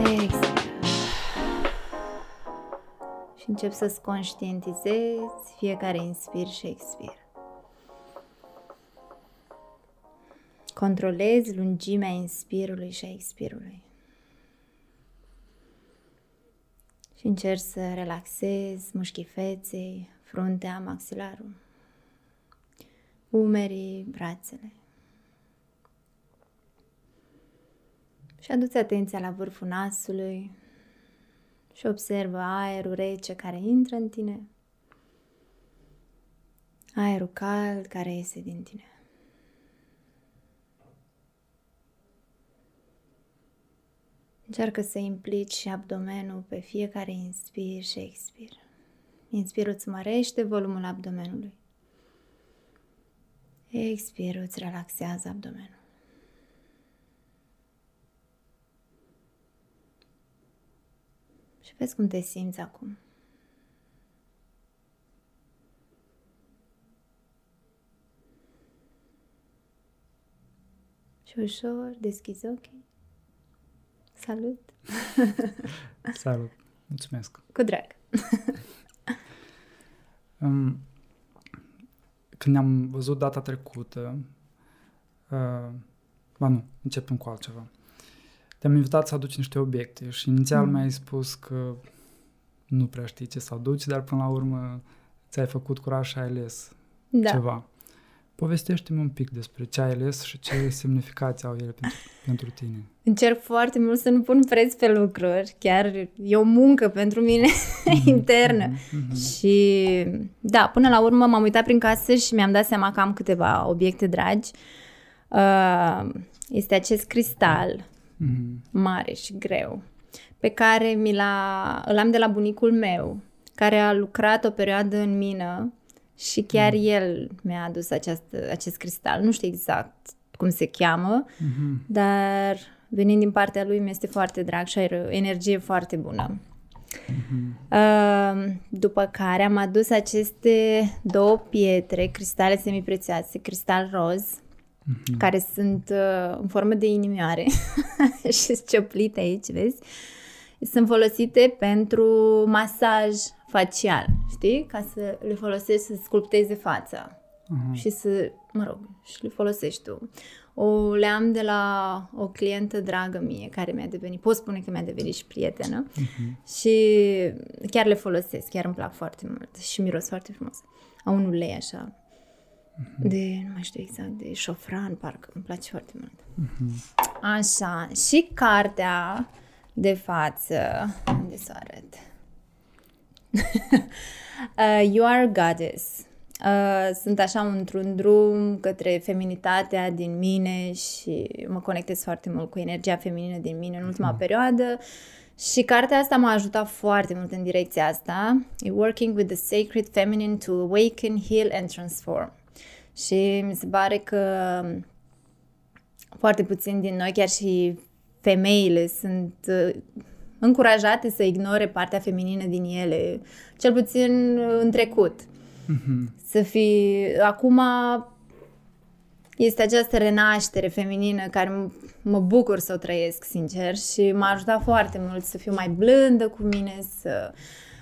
Exhala. Și încep să-ți conștientizezi fiecare inspir și expir. Controlezi lungimea inspirului și a expirului. Și încerci să relaxezi mușchii feței, fruntea, maxilarul, umerii, brațele. Și aduți atenția la vârful nasului și observă aerul rece care intră în tine, aerul cald care iese din tine. Încearcă să implici și abdomenul pe fiecare inspir și expir. Inspirul îți mărește volumul abdomenului. Expirul îți relaxează abdomenul. Și vezi cum te simți acum. Și ușor deschizi ochii. Salut! Salut! Mulțumesc! Cu drag! Când ne-am văzut data trecută, începem cu altceva. Te-am invitat să aduci niște obiecte și inițial mi-ai spus că nu prea știi ce să aduci, dar până la urmă ți-ai făcut curaj și ai ales ceva. Povestește-mi un pic despre ce ai ales și ce semnificații au ele pentru tine. Încerc foarte mult să nu pun preț pe lucruri, chiar e o muncă pentru mine internă. Și da, până la urmă m-am uitat prin casă și mi-am dat seama că am câteva obiecte dragi. Este acest cristal mare și greu pe care îl am de la bunicul meu, care a lucrat o perioadă în mină. Și chiar el mi-a adus acest cristal. Nu știu exact cum se cheamă, dar venind din partea lui mi-este foarte drag și are o energie foarte bună. După care am adus aceste două pietre, cristale semiprețioase, cristal roz, care sunt în formă de inimioare și sunt cioplite aici, vezi? Sunt folosite pentru masaj facial, știi? Ca să le folosești să sculpteze fața și să, și le folosești tu. Le am de la o clientă dragă mie care mi-a devenit și prietenă și chiar le folosesc, chiar îmi plac foarte mult și miros foarte frumos. Au un ulei așa de, nu mai știu exact, de șofran, parcă îmi place foarte mult. Așa, și cartea de față, unde să arăt? You are goddess. Sunt așa într-un drum către feminitatea din mine și mă conectez foarte mult cu energia feminină din mine în ultima perioadă și cartea asta m-a ajutat foarte mult în direcția asta. Working with the Sacred Feminine to Awaken, Heal and Transform. Și mi se pare că foarte puțin din noi, chiar și femeile, sunt încurajate să ignore partea feminină din ele, cel puțin în trecut. Acum este această renaștere feminină care mă bucur să o trăiesc, sincer, și m-a ajutat foarte mult să fiu mai blândă cu mine, să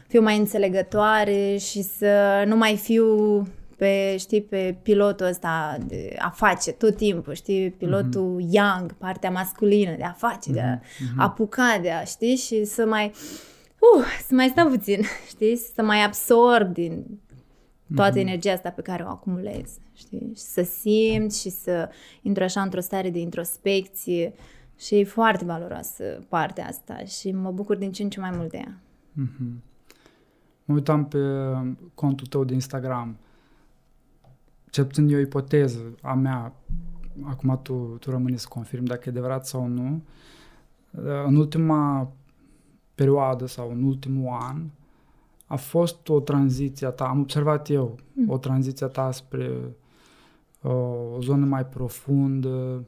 fiu mai înțelegătoare și să nu mai fiu pe pilotul ăsta de a face tot timpul, știi, pilotul yang, partea masculină de a face, de a apuca, de a, știi, și să mai stau puțin, știi, să mai absorb din toată energia asta pe care o acumulez, știi, și să simt și să intru așa într-o stare de introspecție și e foarte valoroasă partea asta și mă bucur din ce în ce mai mult de ea. Mă uitam pe contul tău de Instagram. Cel puțin e o ipoteză a mea, acum tu rămâne să confirmi dacă e adevărat sau nu. În ultima perioadă sau în ultimul an a fost o tranziție a ta, am observat eu, o tranziție a ta spre o zonă mai profundă,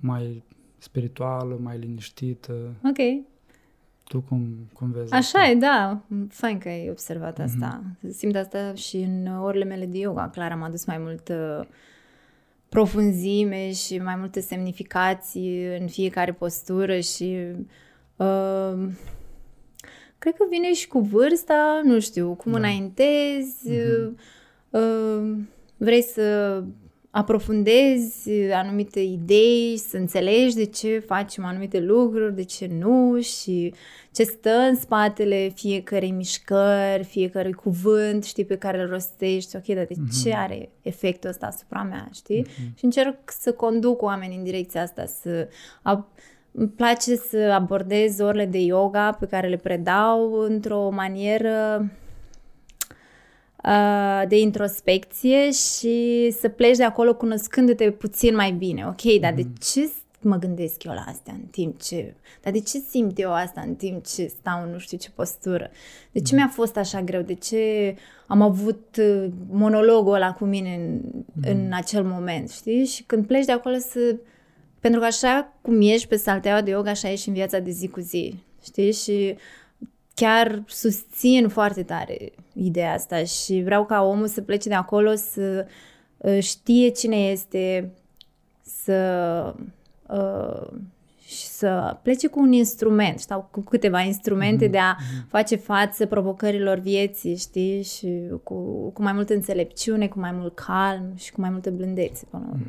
mai spirituală, mai liniștită. Ok. Tu cum vezi? Așa e, da. Fain că ai observat asta. Simt asta și în orele mele de yoga. Clar, am adus mai multă profunzime și mai multe semnificații în fiecare postură și Cred că vine și cu vârsta, nu știu, cum înaintezi, vrei să aprofundezi anumite idei, să înțelegi de ce facem anumite lucruri, de ce nu și ce stă în spatele fiecărei mișcări, fiecărui cuvânt, știi, pe care îl rostești, ok, dar de ce are efectul ăsta asupra mea, știi? Și încerc să conduc oamenii în direcția asta, să... Îmi place să abordez orele de yoga pe care le predau într-o manieră de introspecție și să pleci de acolo cunoscându-te puțin mai bine. Ok, dar de ce mă gândesc eu la astea în timp ce... Dar de ce simt eu asta în timp ce stau în nu știu ce postură? De ce mi-a fost așa greu? De ce am avut monologul ăla cu mine în acel moment, știi? Și când pleci de acolo să... Pentru că așa cum ești pe salteaua de yoga, așa ești în viața de zi cu zi, știi? Și chiar susțin foarte tare ideea asta și vreau ca omul să plece de acolo, să știe cine este, să plece cu un instrument sau cu câteva instrumente de a face față provocărilor vieții, știi? Și cu mai multă înțelepciune, cu mai mult calm și cu mai multă blândețe până la urmă.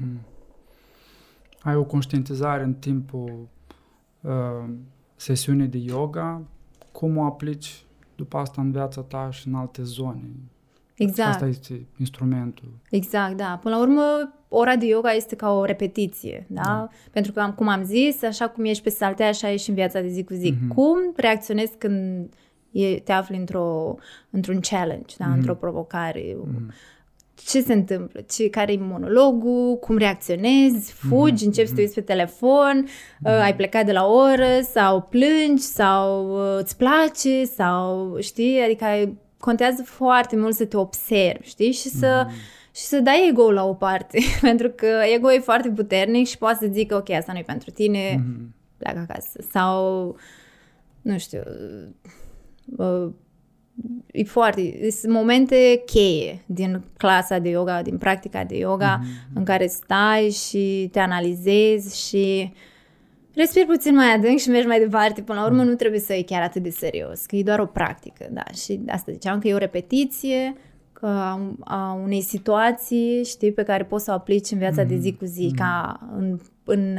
Ai o conștientizare în timpul sesiunii de yoga, cum o aplici după asta în viața ta și în alte zone. Exact. Asta este instrumentul. Exact, da. Până la urmă, ora de yoga este ca o repetiție, da? Pentru că, cum am zis, așa cum ești pe saltea, așa ești în viața de zi cu zi. Cum reacționezi când te afli într-un challenge, da? Într-o provocare, ce se întâmplă? Care-i monologul? Cum reacționezi? Fugi? Începi să te uiți pe telefon? Ai plecat de la oră? Sau plângi? Sau îți place? Sau, știi? Adică contează foarte mult să te observi, știi? Și să dai ego-ul la o parte. Pentru că ego e foarte puternic și poate să zică, ok, asta nu e pentru tine, pleacă acasă. Sau, nu știu... sunt momente cheie din clasa de yoga, din practica de yoga în care stai și te analizezi și respiri puțin mai adânc și mergi mai departe. Până la urmă nu trebuie să iei chiar atât de serios, că e doar o practică, da, și asta ziceam că e o repetiție a unei situații, știi, pe care poți să o aplici în viața de zi cu zi, ca în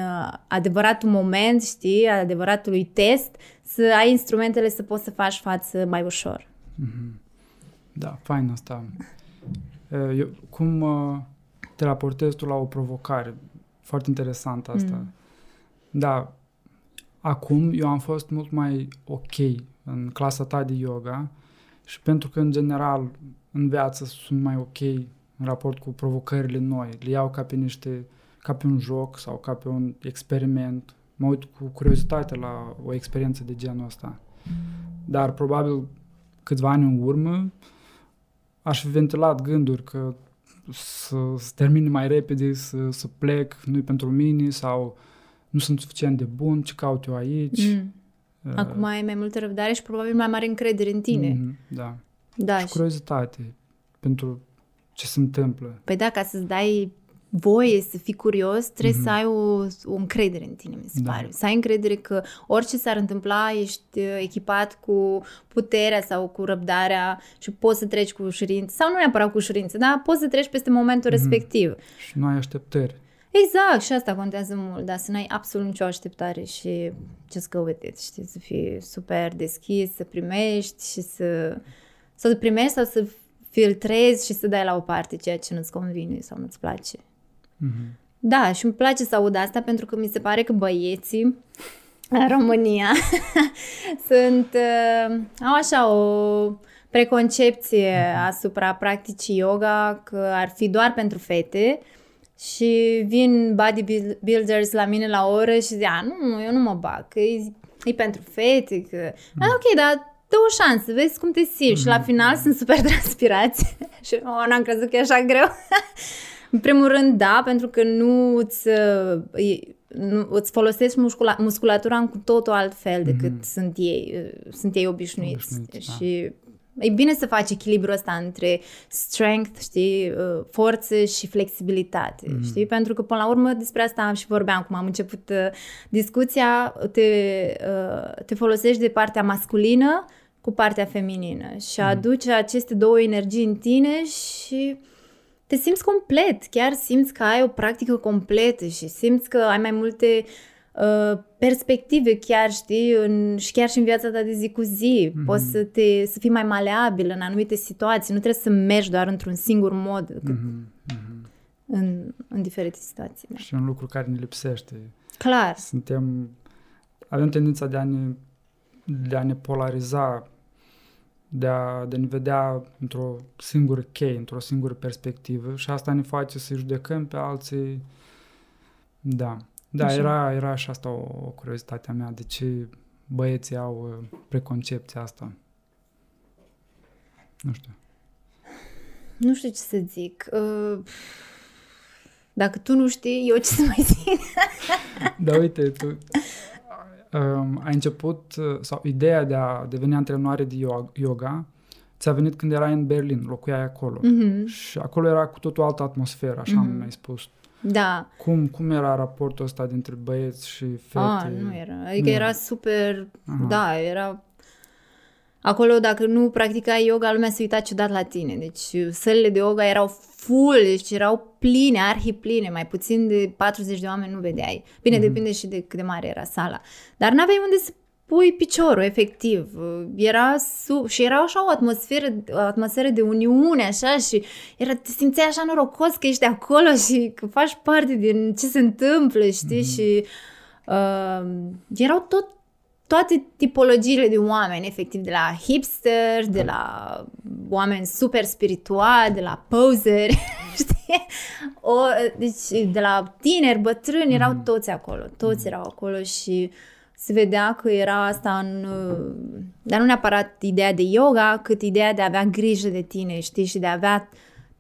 adevăratul moment, știi, adevăratului test, să ai instrumentele să poți să faci față mai ușor. Da, fain asta. Cum te raportezi tu la o provocare? Foarte interesant asta. Da, acum eu am fost mult mai ok în clasa ta de yoga și pentru că în general în viață sunt mai ok în raport cu provocările noi. Le iau ca pe un joc sau ca pe un experiment. Mă uit cu curiozitate la o experiență de genul ăsta. Dar probabil câțiva ani în urmă aș fi ventilat gânduri că să termin mai repede, să plec, nu-i pentru mine sau nu sunt suficient de bun, ce caut eu aici. Acum ai mai multă răbdare și probabil mai mare încredere în tine. Da. Și curiozitate pentru ce se întâmplă. Păi da, ca să-ți dai voie să fii curios, trebuie să ai o încredere în tine, mi se pare. Să ai încredere că orice s-ar întâmpla, ești echipat cu puterea sau cu răbdarea și poți să treci cu ușurință, sau nu neapărat cu ușurință, dar poți să treci peste momentul respectiv. Și nu ai așteptări. Exact, și asta contează mult, dar să n-ai absolut nicio așteptare și just go with it, știi, să fii super deschis, să primești și să primești sau să filtrezi și să dai la o parte ceea ce nu-ți convine sau nu-ți place. Da, și îmi place să aud asta pentru că mi se pare că băieții în România au așa o preconcepție asupra practicii yoga că ar fi doar pentru fete și vin bodybuilders la mine la oră și zic, nu, eu nu mă bag, că e pentru fete, că... Ok, dar dă o șansă, vezi cum te simți și la final sunt super transpirați și n-am crezut că e așa greu. În primul rând, da, pentru că nu îți folosești musculatura în cu totul altfel decât sunt ei obișnuiți. Și E bine să faci echilibrul ăsta între strength, știi, forță și flexibilitate, știi? Pentru că, până la urmă, despre asta am și vorbeam, cum am început discuția, te folosești de partea masculină cu partea feminină și aduci aceste două energii în tine și te simți complet, chiar simți că ai o practică completă și simți că ai mai multe perspective, chiar, știi, și chiar și în viața ta de zi cu zi. Poți să fii mai maleabil în anumite situații, nu trebuie să mergi doar într-un singur mod în diferite situații. Da. Și un lucru care ne lipsește. Clar. Avem tendința de a ne polariza, de a ne vedea într-o singură cheie, într-o singură perspectivă, și asta ne face să judecăm pe alții. Da. Da, era și asta o curiozitate a mea, de ce băieții au preconcepția asta. Nu știu ce să zic. Dacă tu nu știi, eu ce să mai zic? Da, uite, tu ai început, sau ideea de a deveni antrenoare de yoga ți-a venit când erai în Berlin, locuiai acolo. Și acolo era cu totul altă atmosferă, așa mi-ai spus. Da. Cum era raportul ăsta dintre băieți și fete? Nu era. Adică era super... Aha. Da, era... Acolo, dacă nu practicai yoga, lumea se uita ciudat la tine. Deci, sălile de yoga erau full, deci erau pline, arhipline, mai puțin de 40 de oameni nu vedeai. Bine, depinde și de cât de mare era sala. Dar n-aveai unde să pui piciorul, efectiv. Și era așa o atmosferă de uniune, așa, și te simțeai așa norocos că ești acolo și că faci parte din ce se întâmplă, știi? Și erau toate tipologiile de oameni, efectiv, de la hipster, de la oameni super spirituali, de la poseri, știi? Deci, de la tineri, bătrâni, erau toți erau acolo și se vedea că era asta dar nu neapărat ideea de yoga, cât ideea de a avea grijă de tine, știi? Și de a avea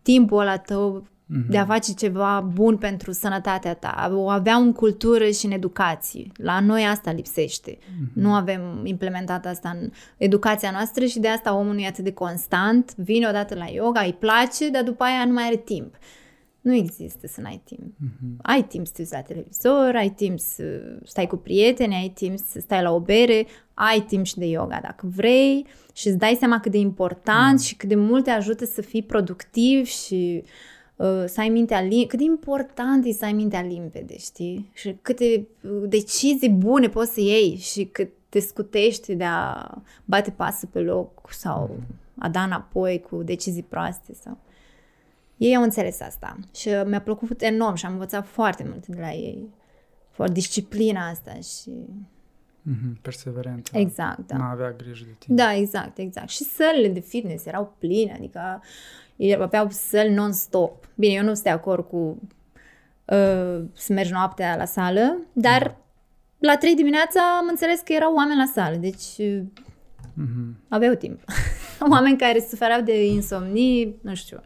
timpul ăla tău, de a face ceva bun pentru sănătatea ta. O aveam în cultură și în educație. La noi asta lipsește. Nu avem implementat asta în educația noastră și de asta omul nu e atât de constant. Vine odată la yoga, îi place, dar după aia nu mai are timp. Nu există să n-ai timp. Ai timp să te uiți la televizor, ai timp să stai cu prieteni, ai timp să stai la o bere, ai timp și de yoga dacă vrei și îți dai seama cât de important și cât de mult te ajută să fii productiv și să ai mintea limpede. Cât de important e să ai mintea limpede, știi? Și câte decizii bune poți să iei și cât te scutești de a bate pasul pe loc sau a da înapoi cu decizii proaste sau... Ei au înțeles asta și mi-a plăcut enorm și am învățat foarte mult de la ei. Disciplina asta și... perseverența. Exact, da. Nu avea grijă de tine. Da, exact. Și sălile de fitness erau pline, adică aveau săli non-stop. Bine, eu nu sunt de acord cu să mergi noaptea la sală, dar la 3 dimineața am înțeles că erau oameni la sală, deci aveau timp. Oameni care suferau de insomnii, nu știu.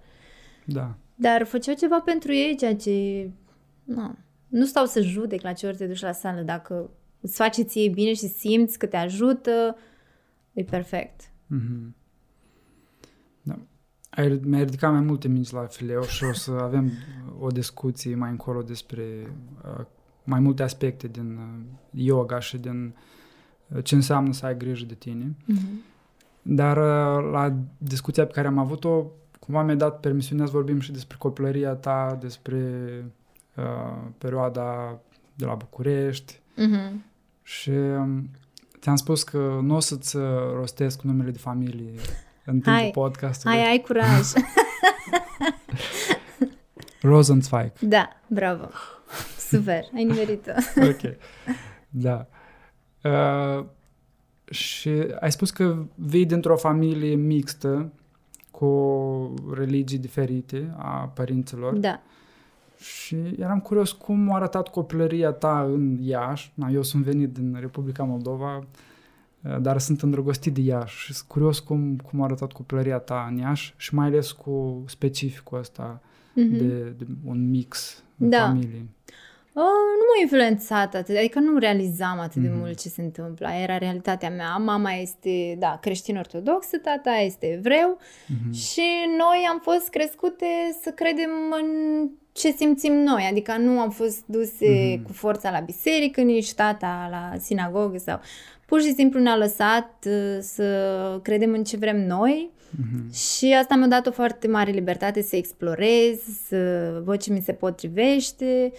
Da. Dar făceau ceva pentru ei, ceea ce... Nu stau să judec la ce ori te duci la sală. Dacă îți face ție bine și simți că te ajută, e perfect. Da. Mi-ai ridicat mai multe minți la fileu și o să avem o discuție mai încolo despre mai multe aspecte din yoga și din ce înseamnă să ai grijă de tine. Dar la discuția pe care am avut-o, cumva mi-ai dat permisiunea să vorbim și despre copilăria ta, despre perioada de la București. Și ți-am spus că nu o să-ți rostesc numele de familie în timpul podcastului. Hai, ai curaj! Rosenzweig. Da, bravo! Super, ai nimerit-o! Ok, da. Și ai spus că vii dintr-o familie mixtă, cu religii diferite a părinților. Da. Și eram curios cum a arătat copilăria ta în Iași. Eu sunt venit din Republica Moldova, dar sunt îndrăgostit de Iași. Și sunt curios cum a arătat copilăria ta în Iași și mai ales cu specificul ăsta de un mix în familie. nu m-a influențat atât, adică nu realizam atât de mult ce se întâmplă. Era realitatea mea. Mama este, da, creștin-ortodoxă, tata este evreu și noi am fost crescute să credem în ce simțim noi, adică nu am fost duse cu forța la biserică, nici tata la sinagogă sau... Pur și simplu ne-a lăsat să credem în ce vrem noi și asta mi-a dat o foarte mare libertate să explorez, să văd ce mi se potrivește.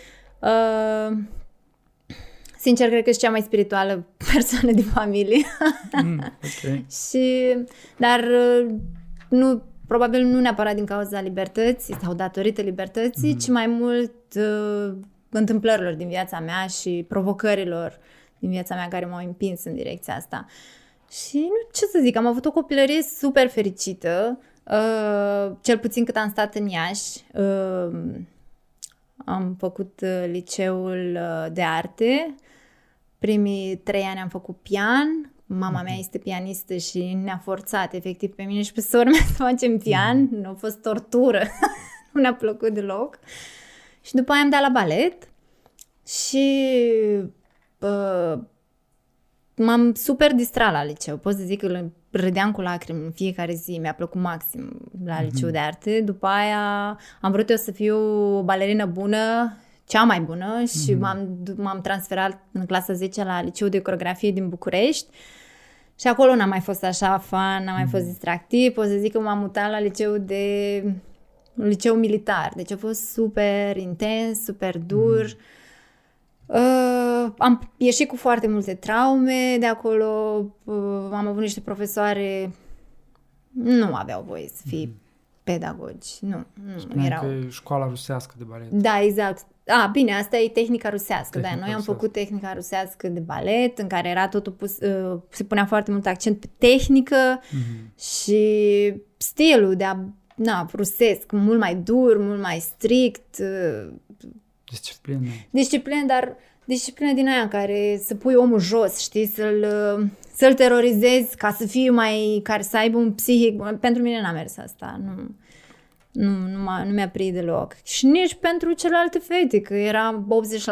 Sincer, cred că sunt cea mai spirituală persoană din familie. Okay. Și, dar nu, probabil nu neapărat din cauza libertății sau datorită libertății, ci mai mult întâmplărilor din viața mea și provocărilor din viața mea care m-au împins în direcția asta. Și nu, ce să zic, am avut o copilărie super fericită, cel puțin cât am stat în Iași. Am făcut liceul de arte, primii 3 ani am făcut pian, mama mea este pianistă și ne-a forțat efectiv pe mine și pe sora mea să facem pian, nu a fost tortură, nu ne-a plăcut deloc. Și după aia am dat la balet și... m-am super distrat la liceu, pot să zic că râdeam cu lacrimi în fiecare zi, mi-a plăcut maxim la liceu de arte. După aia am vrut eu să fiu o balerină bună, cea mai bună, și m-am transferat în clasa 10 la liceu de coreografie din București și acolo n-am mai fost așa fan, n-am mai fost distractiv, pot să zic că m-am mutat la liceu militar, deci a fost super intens, super dur. Am ieșit cu foarte multe traume de acolo, am avut niște profesoare, nu aveau voie să fie pedagogi, nu erau. Școala rusească de balet. Da, exact. A, bine, asta e tehnica rusească, da, noi am făcut tehnica rusească de balet, în care era totul pus, se punea foarte mult accent pe tehnică și stilul de a, na, rusesc, mult mai dur, mult mai strict, Disciplină, dar disciplină din aia în care să pui omul jos, știi, să-l terorizezi ca să fie mai, care să aibă un psihic. Pentru mine n-a mers asta, nu mi-a prit deloc. Și nici pentru celelalte fete, că era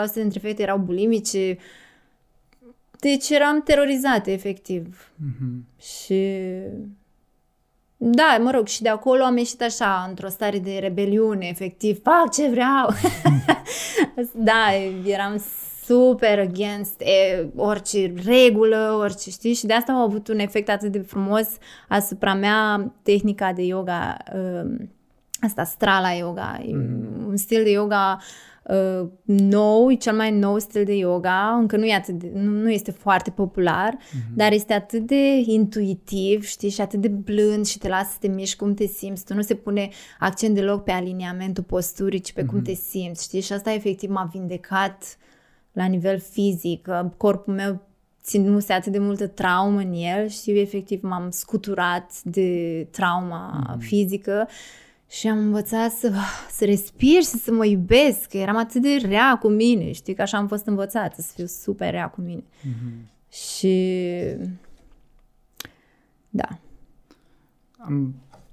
80% dintre fete erau bulimice, deci eram terorizate efectiv. Și... Da, mă rog, și de acolo am ieșit așa, într-o stare de rebeliune, efectiv, fac ce vreau. Da, eram super against orice regulă, orice, știi, și de asta am avut un efect atât de frumos asupra mea, tehnica de yoga, asta, Strala yoga, un stil de yoga nou, e cel mai nou stil de yoga, încă nu este foarte popular, dar este atât de intuitiv, știi, și atât de blând și te lasă să te miști cum te simți, tu nu se pune accent deloc pe aliniamentul posturii, ci pe cum te simți, știi, și asta efectiv m-a vindecat la nivel fizic, corpul meu ținuse atât de multă traumă în el, știi, efectiv m-am scuturat de trauma fizică. Și am învățat să respir și să mă iubesc, că eram atât de rea cu mine, știi, că așa am fost învățată, să fiu super rea cu mine. Și... Da.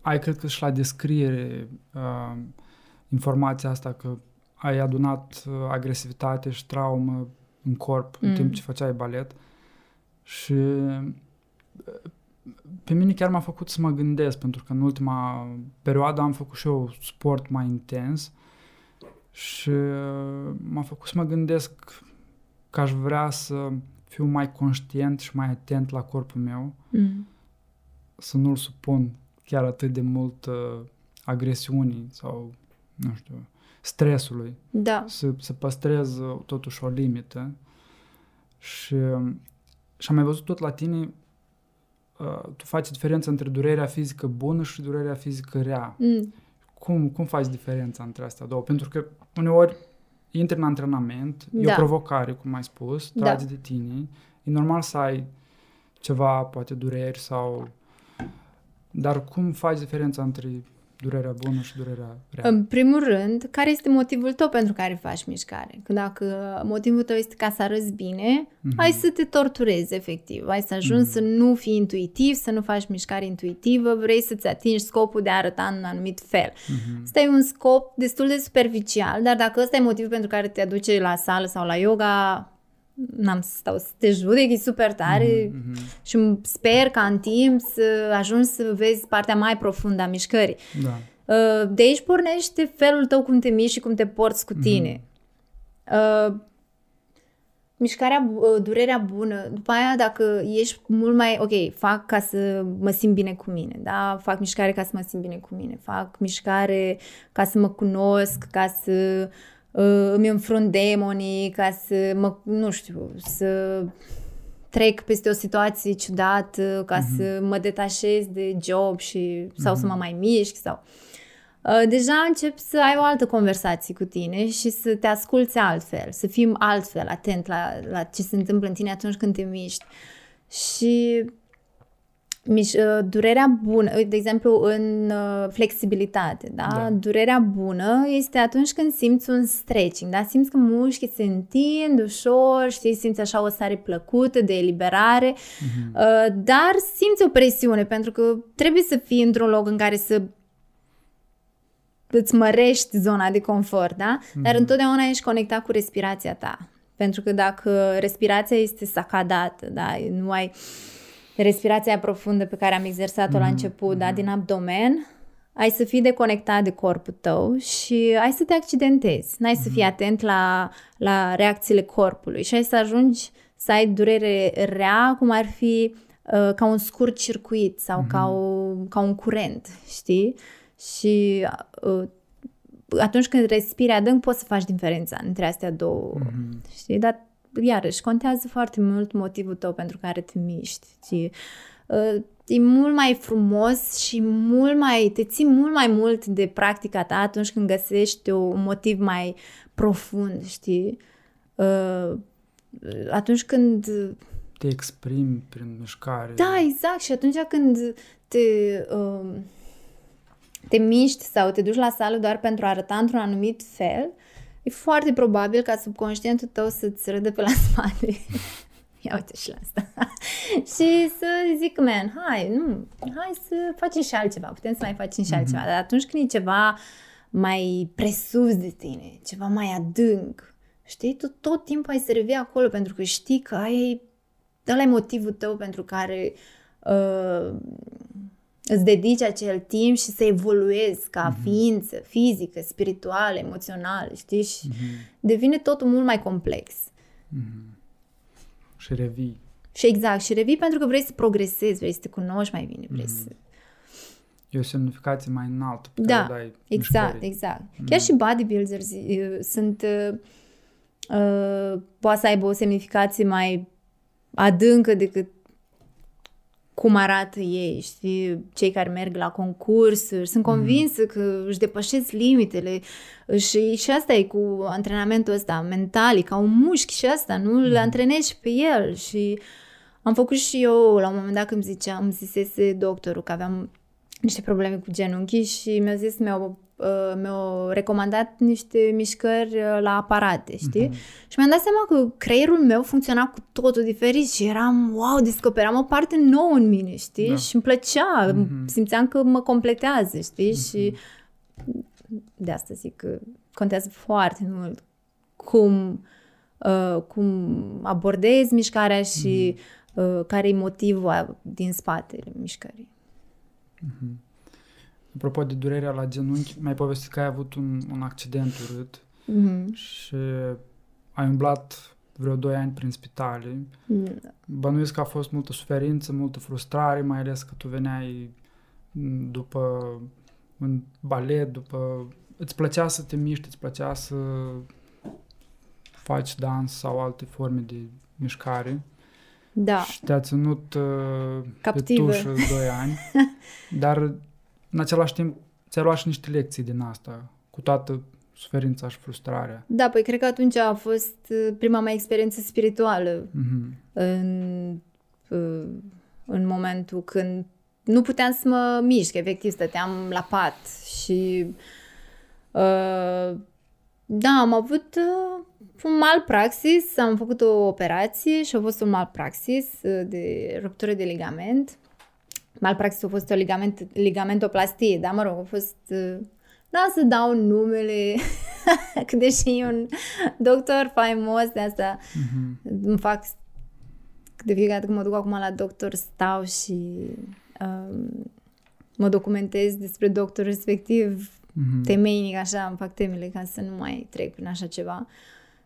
Ai, cred că și la descriere informația asta că ai adunat agresivitate și traumă în corp în timp ce făceai balet și... Pe mine chiar m-a făcut să mă gândesc, pentru că în ultima perioadă am făcut și eu sport mai intens și m-a făcut să mă gândesc că aș vrea să fiu mai conștient și mai atent la corpul meu, să nu-l supun chiar atât de mult agresiunii sau, nu știu, stresului. Da. Să păstrez totuși o limită. Și am mai văzut tot la tine... Tu faci diferența între durerea fizică bună și durerea fizică rea. Cum faci diferența între astea două? Pentru că uneori intri în antrenament, e o provocare, cum ai spus, tragi de tine, e normal să ai ceva, poate dureri sau... Dar cum faci diferența între durerea bună și durerea rea? În primul rând, care este motivul tău pentru care faci mișcare? Că dacă motivul tău este ca să arăți bine, ai să te torturezi efectiv, ai să ajungi să nu fii intuitiv, să nu faci mișcare intuitivă, vrei să-ți atingi scopul de a arăta în un anumit fel. Ăsta e un scop destul de superficial, dar dacă ăsta e motivul pentru care te aduce la sală sau la yoga... N-am să stau să te judec, e super tare și sper ca în timp să ajungi să vezi partea mai profundă a mișcării. Da. De aici pornește felul tău cum te miști și cum te porți cu tine. Mișcarea, durerea bună, după aia dacă ești mult mai, ok, fac ca să mă simt bine cu mine, da? Fac mișcare ca să mă simt bine cu mine, fac mișcare ca să mă cunosc, ca să... îmi înfrunt demonii, ca să mă, nu știu, să trec peste o situație ciudată, ca să mă detașez de job și, sau să mă mai mișc sau... Deja încep să ai o altă conversație cu tine și să te asculți altfel, să fii altfel atent la ce se întâmplă în tine atunci când te miști. Și durerea bună, de exemplu în flexibilitate, da? Da. Durerea bună este atunci când simți un stretching, da? Simți că mușchii se întind ușor, știi, simți așa o sare plăcută de eliberare, dar simți o presiune pentru că trebuie să fii într-un loc în care să îți mărești zona de confort, da? Dar întotdeauna ești conectat cu respirația ta, pentru că dacă respirația este sacadată, da? Nu ai respirația profundă pe care am exersat-o la început, da, din abdomen, ai să fii deconectat de corpul tău și ai să te accidentezi. N-ai să fii atent la reacțiile corpului și ai să ajungi să ai durere rea, cum ar fi ca un scurt circuit sau ca un curent, știi? Și atunci când respiri adânc poți să faci diferența între astea două, știi? Dar iarăși, contează foarte mult motivul tău pentru care te miști. E mult mai frumos și te ții mult mai mult de practica ta atunci când găsești un motiv mai profund, știi? Atunci când... te exprimi prin mișcare. Da, exact. Și atunci când te miști sau te duci la sală doar pentru a arăta într-un anumit fel... E foarte probabil ca subconștientul tău să-ți râdă pe la spate. Ia uite și la asta. Și să zic, man, hai să facem și altceva. Putem să mai facem și altceva. Dar atunci când e ceva mai presus de tine, ceva mai adânc, știi, tu tot timpul ai să revii acolo pentru că știi că ăla e motivul tău pentru care îți dedici acel timp și să evoluezi ca ființă fizică, spirituală, emoțională, știi? Și devine totul mult mai complex. Și revii. Și exact, și revii pentru că vrei să progresezi, vrei să te cunoști mai bine, vrei să... E o semnificație mai înaltă pe care o dai mișcării. Exact. Chiar și bodybuilders sunt... poate să aibă o semnificație mai adâncă decât cum arată ei, știi, cei care merg la concursuri, sunt convinsă că își depășesc limitele și asta e cu antrenamentul ăsta mental, e ca un mușchi și asta, nu îl antrenezi pe el. Și am făcut și eu la un moment dat când îmi zisese doctorul că aveam niște probleme cu genunchii și mi-a zis, mi-au recomandat niște mișcări la aparate, știi? Și mi-am dat seama că creierul meu funcționa cu totul diferit și eram, wow, descoperam o parte nouă în mine, știi? Da. Și îmi plăcea, simțeam că mă completează, știi? Și de asta zic că contează foarte mult cum abordezi mișcarea și care e motivul din spatele mișcării. Apropo de durerea la genunchi, mi-ai povestit că ai avut un accident urât și ai umblat vreo 2 ani prin spitale. Bănuiesc că a fost multă suferință, multă frustrare, mai ales că tu veneai după un balet, Îți plăcea să te miști, îți plăcea să faci dans sau alte forme de mișcare. Da. Și te-a ținut captivă pe tușă 2 ani. Dar... în același timp, ți-ai luat și niște lecții din asta, cu toată suferința și frustrarea. Da, păi cred că atunci a fost prima mea experiență spirituală în momentul când nu puteam să mă mișc, efectiv, stăteam la pat și da, am avut un malpraxis, am făcut o operație și a fost un malpraxis de ruptură de ligament. Malpraxis a fost o ligamentoplastie, dar mă rog, a fost... Da, să dau numele, că deși e un doctor faimos de asta, îmi fac... De fiecare dată când mă duc acum la doctor, stau și mă documentez despre doctor respectiv, temeinic, așa, îmi fac temele ca să nu mai trec prin așa ceva.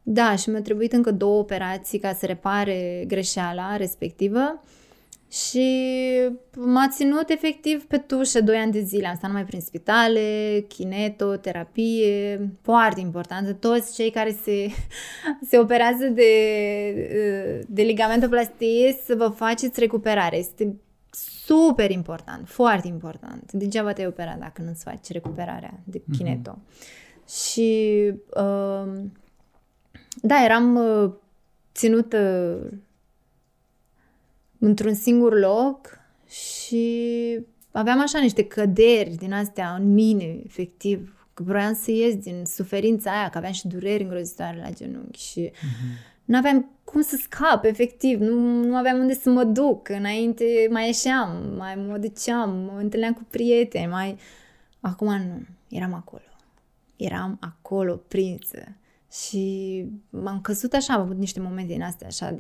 Da, și mi-a trebuit încă 2 operații ca să repare greșeala respectivă și m-a ținut efectiv pe tușă 2 ani de zile. Am stat numai prin spitale, kineto, terapie, foarte importantă. Toți cei care se operează de ligamentoplastie să vă faceți recuperare. Este super important, foarte important. Degeaba te-ai opera dacă nu-ți faci recuperarea de kineto. Și da, eram ținută într-un singur loc și aveam așa niște căderi din astea în mine, efectiv, că vroiam să ies din suferința aia, că aveam și dureri îngrozitoare la genunchi și nu aveam cum să scap, efectiv, nu aveam unde să mă duc. Înainte mai ieșeam, mai mă duceam, mă întâlneam cu prieteni, mai... Acum nu, eram acolo. Eram acolo, prinsă. Și m-am căzut așa, am avut niște momente din astea așa,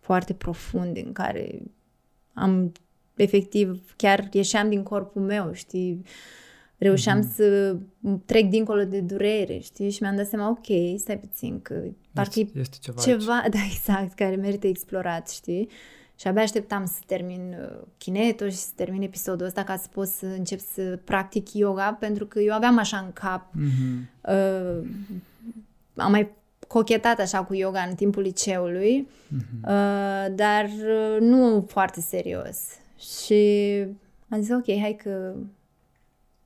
foarte profunde, în care am, efectiv, chiar ieșeam din corpul meu, știi? Reușeam să trec dincolo de durere, știi? Și mi-am dat seama, ok, stai puțin, că parcă este ceva da, exact, care merită explorat, știi? Și abia așteptam să termin kineto și să termin episodul ăsta ca să pot să încep să practic yoga, pentru că eu aveam așa în cap. Am mai cochetat așa cu yoga în timpul liceului, dar nu foarte serios. Și am zis, ok, hai că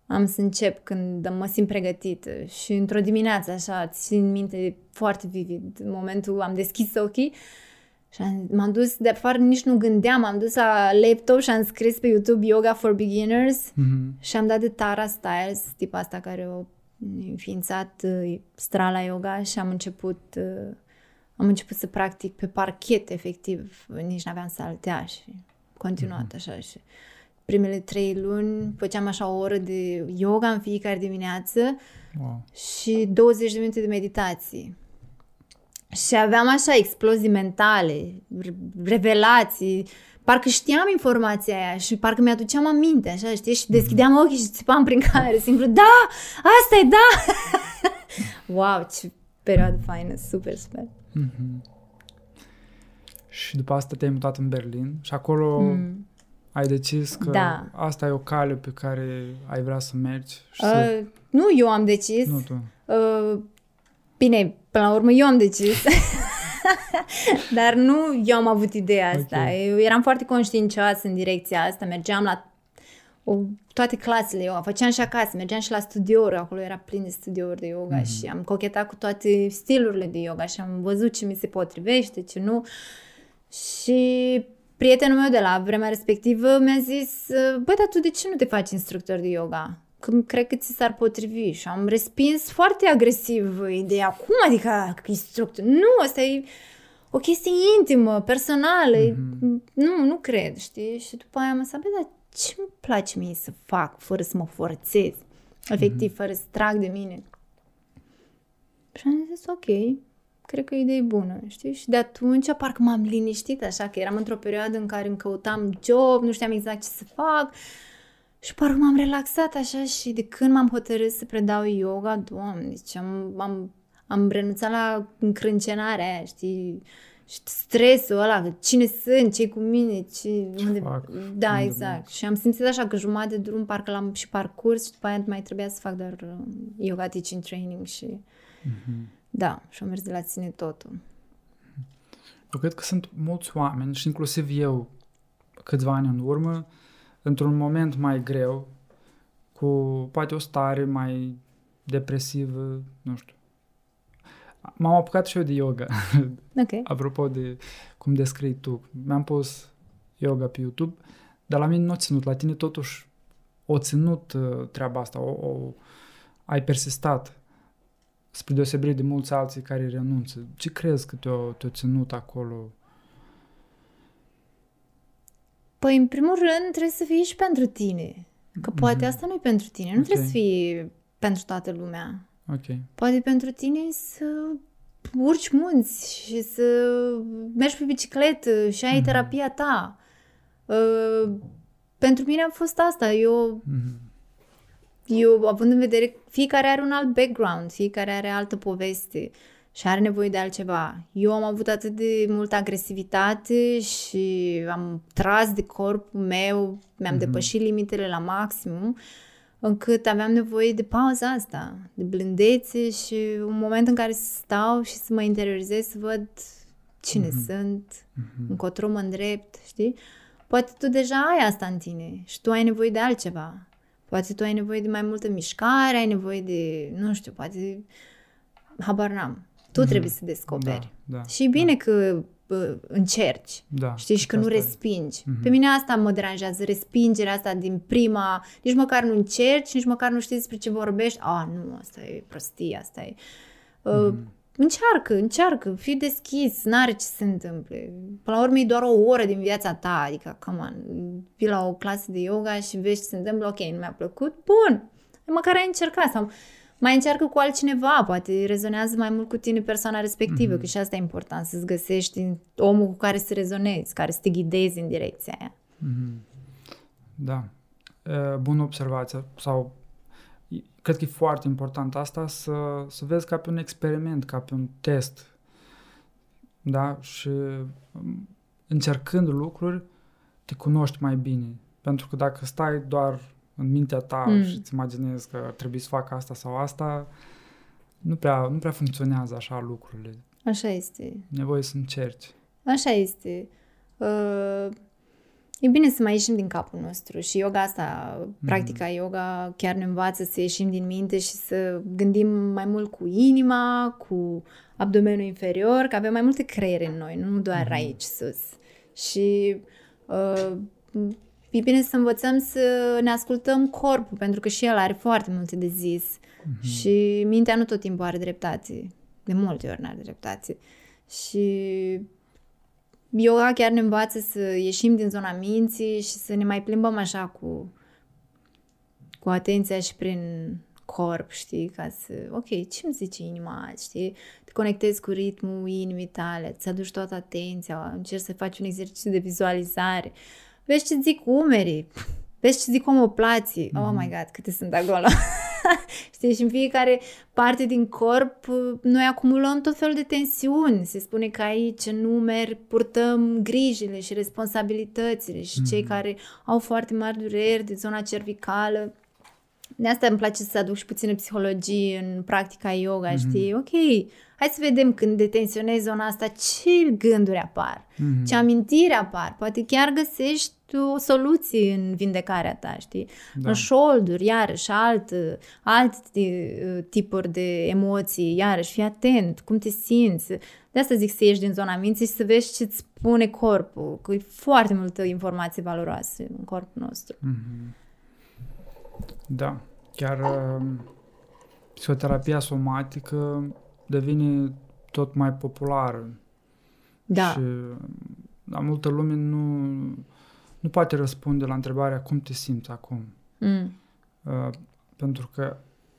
am să încep când mă simt pregătită. Și într-o dimineață, așa, țin minte foarte vivid, în momentul am deschis ochii și m-am dus de afară, nici nu gândeam, am dus la laptop și am scris pe YouTube Yoga for Beginners și am dat de Tara Styles, tipa asta care a înființat Strala Yoga și am început să practic pe parchet, efectiv, nici n-aveam să altea și continuat așa și... Primele 3 luni făceam așa o oră de yoga în fiecare dimineață și 20 de minute de meditații. Și aveam așa explozii mentale, revelații, parcă știam informația aia și parcă mi-aduceam aminte, așa, știi? Și deschideam ochii și țipam prin cameră, simplu, da, asta e, da! Wow, ce perioadă faină, super, super. Și după asta te-ai mutat în Berlin și acolo... Ai decis că asta e o cale pe care ai vrea să mergi? Și să... Nu, eu am decis. Nu, tu. Bine, până la urmă eu am decis. Dar nu eu am avut ideea asta. Okay. Eu eram foarte conștiincioasă în direcția asta. Mergeam la toate clasele yoga. Făceam și acasă. Mergeam și la studiouri. Acolo era plin de studiouri de yoga și am cochetat cu toate stilurile de yoga și am văzut ce mi se potrivește, ce nu. Și... Prietenul meu de la vremea respectivă mi-a zis, băi, dar tu de ce nu te faci instructor de yoga? Că cred că ți s-ar potrivi. Și am respins foarte agresiv ideea. Cum adică instructor? Nu, asta e o chestie intimă, personală. Nu cred, știi? Și după aia am zis, băi, dar ce îmi place mie să fac fără să mă forțez? Efectiv, fără să trag de mine. Și am zis, ok, cred că e idee bună, știi? Și de atunci parcă m-am liniștit, așa că eram într-o perioadă în care îmi căutam job, nu știam exact ce să fac și parcă m-am relaxat așa și de când m-am hotărât să predau yoga, Doamne, deci am renunțat la încrâncenarea aia, știi? Și stresul ăla, cine sunt, ce-i cu mine, ce fac, da, exact. Și am simțit așa că jumătate de drum parcă l-am și parcurs și după aia mai trebuia să fac doar yoga teaching training și... Da, și-au mers de la ține totul. Eu cred că sunt mulți oameni și inclusiv eu câțiva ani în urmă, într-un moment mai greu, cu poate o stare mai depresivă, nu știu. M-am apucat și eu de yoga. Okay. Apropo de cum descrii tu. Mi-am pus yoga pe YouTube, Dar la mine nu a ținut, la tine totuși o ținut treaba asta, ai persistat, spre deosebire de mulți alții care renunță. Ce crezi că te-a ținut acolo? Păi, în primul rând, trebuie să fii și pentru tine. Că poate asta nu e pentru tine. Nu trebuie să fii pentru toată lumea. Okay. Poate pentru tine să urci munți și să mergi pe bicicletă și ai terapia ta. Pentru mine a fost asta. Eu, având în vedere, fiecare are un alt background, fiecare are altă poveste și are nevoie de altceva. Eu am avut atât de multă agresivitate și am tras de corpul meu, mi-am depășit limitele la maximum, încât aveam nevoie de pauza asta, de blândețe și un moment în care să stau și să mă interiorizez, să văd cine sunt, încotro mă îndrept, știi? Poate tu deja ai asta în tine și tu ai nevoie de altceva. Poate tu ai nevoie de mai multă mișcare, ai nevoie de, nu știu, poate habar n-am. Tu trebuie să descoperi. Da, da, și e bine că încerci, știi, și că nu respingi. Pe mine asta mă deranjează, respingerea asta din prima, nici măcar nu încerci, nici măcar nu știi despre ce vorbești. A, nu, asta e prostie, asta e... Încearcă, fii deschis, n-are ce se întâmple. Până la urmă e doar o oră din viața ta, adică, come on, vii la o clasă de yoga și vezi ce se întâmplă, ok, nu mi-a plăcut, bun, măcar ai încercat sau mai încearcă cu altcineva, poate rezonează mai mult cu tine persoana respectivă, că și asta e important, să-ți găsești omul cu care să rezonezi, care să te ghidezi în direcția aia. Da, bună observație, sau... Cred că e foarte important asta să vezi ca pe un experiment, ca pe un test. Da? Și încercând lucruri, te cunoști mai bine. Pentru că dacă stai doar în mintea ta și îți imaginezi că trebuie să fac asta sau asta, nu prea funcționează așa lucrurile. Așa este. Nevoie să încerci. Așa este. E bine să mai ieșim din capul nostru și yoga asta, practica yoga chiar ne învață să ieșim din minte și să gândim mai mult cu inima, cu abdomenul inferior, că avem mai multe creiere în noi, nu doar aici sus. Și e bine să învățăm să ne ascultăm corpul, pentru că și el are foarte multe de zis și mintea nu tot timpul are dreptate, de multe ori nu are dreptate. Și... yoga chiar ne învață să ieșim din zona minții și să ne mai plimbăm așa cu atenția și prin corp, știi, ca să... Ok, ce îmi zice inima, știi? Te conectezi cu ritmul inimii tale, îți aduci toată atenția, încerci să faci un exercițiu de vizualizare. Vezi ce zic umerii, vezi ce zic omoplații. Oh my God, câte sunt acolo! Știi, și în fiecare parte din corp noi acumulăm tot felul de tensiuni. Se spune că aici, în numeri, purtăm grijile și responsabilitățile și cei care au foarte mari dureri de zona cervicală. De asta îmi place să aduc și puțină psihologie în practica yoga, știi? Ok, hai să vedem când detensionezi zona asta, ce gânduri apar, ce amintiri apar. Poate chiar găsești o soluție în vindecarea ta, știi? Da. În șolduri, iarăși, alte tipuri de emoții, iarăși, fii atent, cum te simți. De asta zic să ieși din zona minții și să vezi ce-ți spune corpul, că e foarte multă informație valoroasă în corpul nostru. Da, chiar psihoterapia somatică devine tot mai populară. Da. Și la multă lume nu poate răspunde la întrebarea cum te simți acum. Pentru că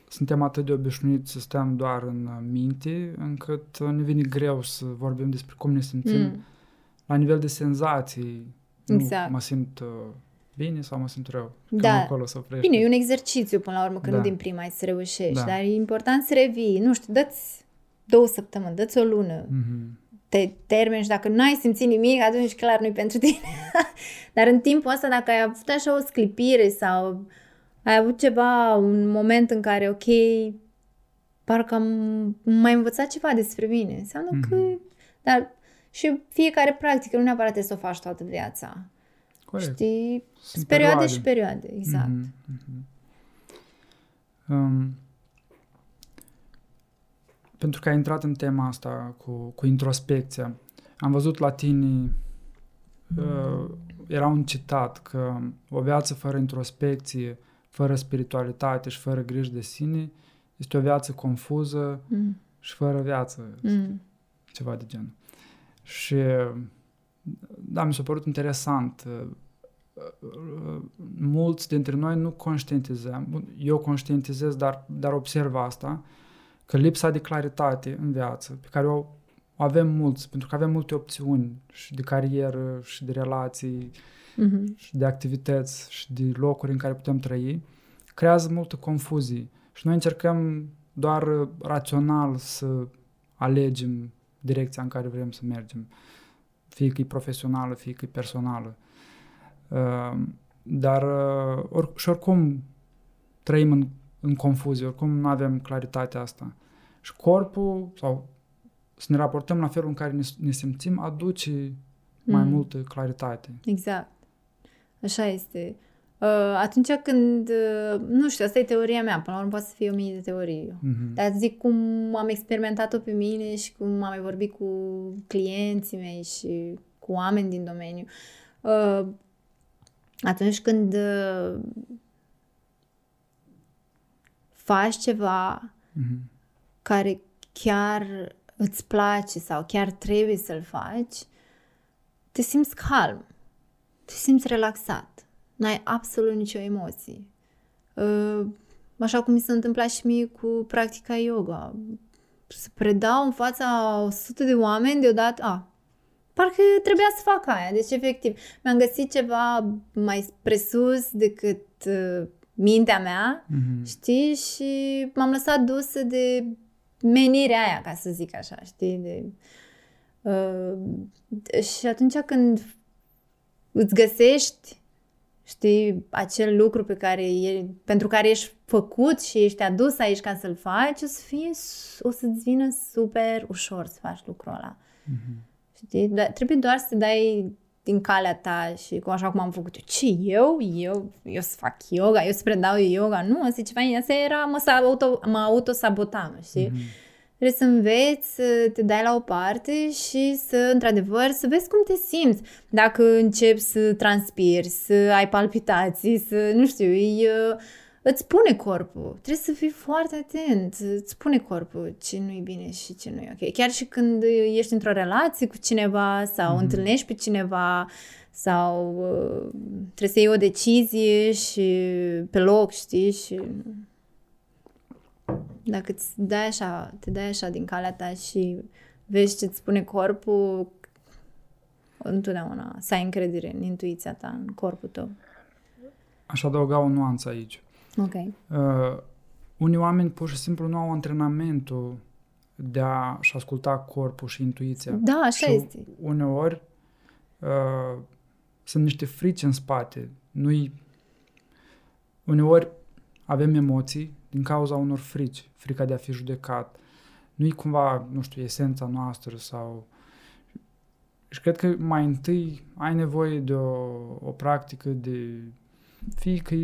suntem atât de obișnuiți să stăm doar în minte, încât ne vine greu să vorbim despre cum ne simțim la nivel de senzații. Exact. Nu mă simt... bine sau mă simt rău. Da. Acolo se oprește. Bine, e un exercițiu până la urmă, că nu din prima ai să reușești, dar e important să revii. Nu știu, dă-ți 2 săptămâni, dă-ți o lună, te termini și dacă n-ai simțit nimic, atunci clar nu-i pentru tine. Dar în timpul ăsta, dacă ai avut așa o sclipire sau ai avut ceva, un moment în care, ok, parcă am mai învățat ceva despre mine, înseamnă că... Dar și fiecare practică, nu neapărat trebuie să o faci toată viața. Corect. Știi? Sunt perioade și perioade, exact. Pentru că ai intrat în tema asta cu introspecția, am văzut la tine era un citat că o viață fără introspecție, fără spiritualitate și fără griji de sine este o viață confuză și fără viață, ceva de genul. Și da, mi s-a părut interesant. Mulți dintre noi nu conștientizăm, eu conștientizez, dar observ asta, că lipsa de claritate în viață, pe care o avem mulți, pentru că avem multe opțiuni și de carieră, și de relații, și de activități, și de locuri în care putem trăi, creează multă confuzie. Și noi încercăm doar rațional să alegem direcția în care vrem să mergem, fie că e profesională, fie că e personală. Dar și oricum trăim în confuzie, oricum nu avem claritatea asta. Și corpul, sau să ne raportăm la felul în care ne simțim, aduce mai multă claritate. Exact. Așa este. Atunci când, nu știu, asta e teoria mea, până la urmă poate să fie 1000 de teorii. Dar zic cum am experimentat-o pe mine și cum am vorbit cu clienții mei și cu oameni din domeniu. Atunci când faci ceva care chiar îți place sau chiar trebuie să-l faci, te simți calm, te simți relaxat, n-ai absolut nicio emoție. Așa cum mi s-a întâmplat și mie cu practica yoga. Să predau în fața 100 de oameni deodată, parcă trebuia să fac aia, deci efectiv. Mi-am găsit ceva mai presus decât mintea mea, știi, și m-am lăsat dusă de menirea aia, ca să zic așa, știi? Și atunci când îți găsești, știi, acel lucru pentru care ești făcut și ești adus aici ca să-l faci, o să-ți vină super ușor să faci lucrul ăla. Știi? Dar trebuie doar să te dai din calea ta și așa cum am făcut eu. Ce? Eu să fac yoga? Eu să predau yoga? Nu, asta e ceva. Asta era, mă autosabotam, știi? Trebuie să înveți, să te dai la o parte și să, într-adevăr, să vezi cum te simți. Dacă începi să transpiri, să ai palpitații, să, nu știu, îți spune corpul. Trebuie să fii foarte atent. Îți spune corpul ce nu-i bine și ce nu-i ok. Chiar și când ești într-o relație cu cineva sau întâlnești pe cineva sau trebuie să iei o decizie și pe loc, știi? Și dacă te dai așa din calea ta și vezi ce-ți spune corpul, întotdeauna să ai încredere în intuiția ta, în corpul tău. Aș adăuga o nuanță aici. Okay. Unii oameni pur și simplu nu au antrenamentul de a-și asculta corpul și intuiția. Da, așa și este. Uneori sunt niște frici în spate. Uneori avem emoții din cauza unor frici. Frica de a fi judecat. Nu-i cumva, nu știu, esența noastră sau... Și cred că mai întâi ai nevoie de o practică de... Fie că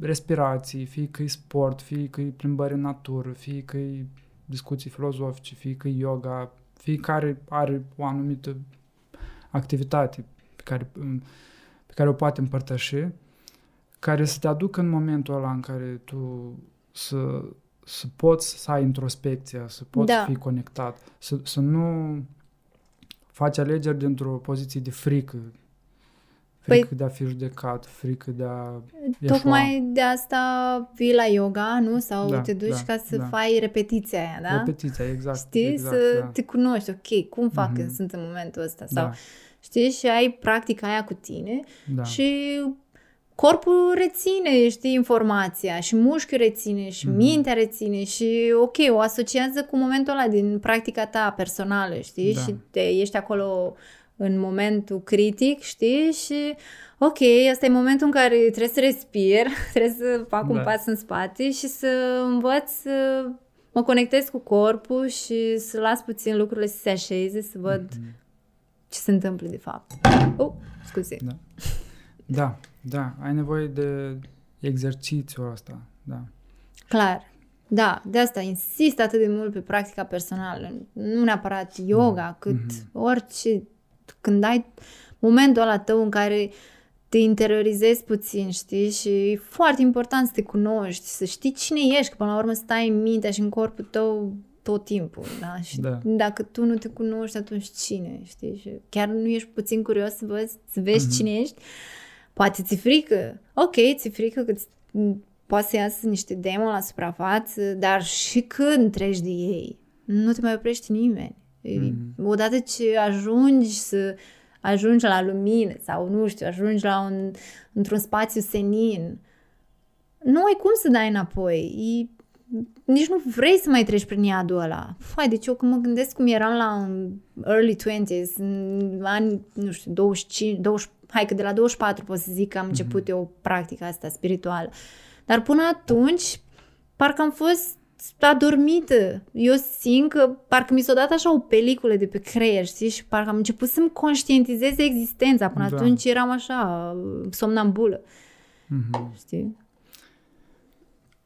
respirații, fie că e sport, fie că e plimbări în natură, fie că e discuții filozofice, fie că e yoga, fiecare are o anumită activitate pe care o poate împărtăși, care să te aducă în momentul ăla în care tu să poți să ai introspecția, să poți fi conectat, să nu faci alegeri dintr-o poziție de frică. Frică de a fi judecat, frică de a ieșua. Tocmai de asta vii la yoga, nu? Sau te duci ca să faci repetiția aia, da? Repetiția, exact. Știi? Exact, să te cunoști, ok, cum fac când sunt în momentul ăsta? Sau, știi? Și ai practica aia cu tine și corpul reține, știi, informația și mușchiul reține și mintea reține și, ok, o asociază cu momentul ăla din practica ta personală, știi? Da. Și ești acolo... în momentul critic, știi? Și, ok, ăsta e momentul în care trebuie să respir, trebuie să fac un pas în spate și să învăț să mă conectez cu corpul și să las puțin lucrurile să se așeze, să văd ce se întâmplă de fapt. Scuze. Da, ai nevoie de exercițiul ăsta, da. Clar. Da, de asta insist atât de mult pe practica personală. Nu neapărat yoga, cât orice... Când ai momentul ăla tău în care te interiorizezi puțin, știi? Și e foarte important să te cunoști, să știi cine ești, că până la urmă stai în mintea și în corpul tău tot timpul, da? Și da. Dacă tu nu te cunoști, atunci cine, știi? Și chiar nu ești puțin curios să vezi, cine ești? Poate ți-e frică. Ok, ți-e frică că poate să iasă niște demoni la suprafață, dar și când treci de ei, nu te mai oprești nimeni. Odată ce ajungi la lumină sau, nu știu, ajungi la într-un spațiu senin, nu ai cum să dai înapoi. Nici nu vrei să mai treci prin iadul ăla. Fai, deci eu când mă gândesc cum eram la early 20s, în anii, nu știu, 25, hai că de la 24 pot să zic că am început eu practica asta spirituală. Dar până atunci, parcă am fost adormită. Eu simt că parcă mi s-a dat așa o peliculă de pe creier, știi? Și parcă am început să-mi conștientizez existența. Până atunci eram așa, somnambulă. Știi?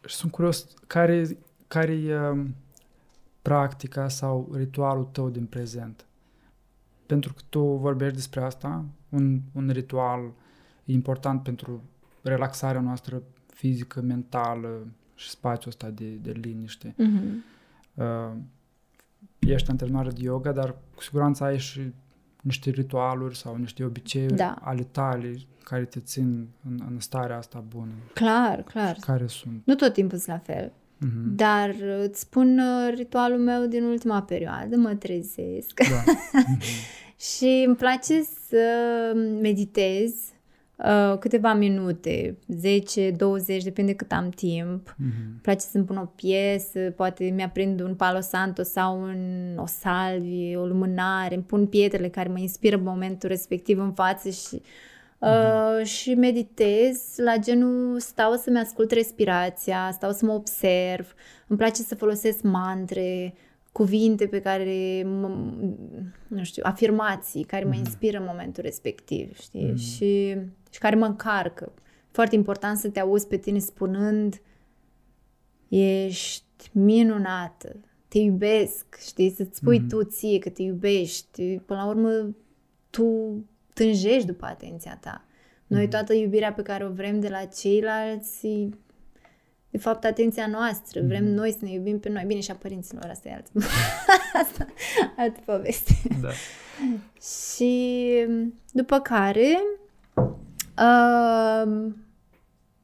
Și sunt curios, care e practica sau ritualul tău din prezent? Pentru că tu vorbești despre asta, un ritual important pentru relaxarea noastră fizică, mentală și spațiul ăsta de liniște. Ești antrenoară de yoga, dar cu siguranță ai și niște ritualuri sau niște obiceiuri ale tale care te țin în starea asta bună. Clar. Care sunt? Nu tot timpul sunt la fel. Dar îți spun ritualul meu din ultima perioadă. Mă trezesc. Și îmi place să meditez câteva minute, 10, 20, depinde cât am timp. Îmi place să-mi pun o piesă, poate mi-aprind un palo santo sau o salvie, o lumânare, îmi pun pietrele care mă inspiră momentul respectiv în față și meditez la genul stau să-mi ascult respirația, stau să mă observ, îmi place să folosesc mantre, cuvinte pe care, nu știu, afirmații care mă inspiră în momentul respectiv, știi? Și care mă încarcă. Foarte important să te auzi pe tine spunând ești minunată, te iubesc, știi? Să-ți spui tu ție că te iubești. Până la urmă, tu tânjești după atenția ta. Noi toată iubirea pe care o vrem de la ceilalți, de fapt, atenția noastră. Vrem noi să ne iubim pe noi. Bine, și a părinților, asta e altă poveste. Da. Și după care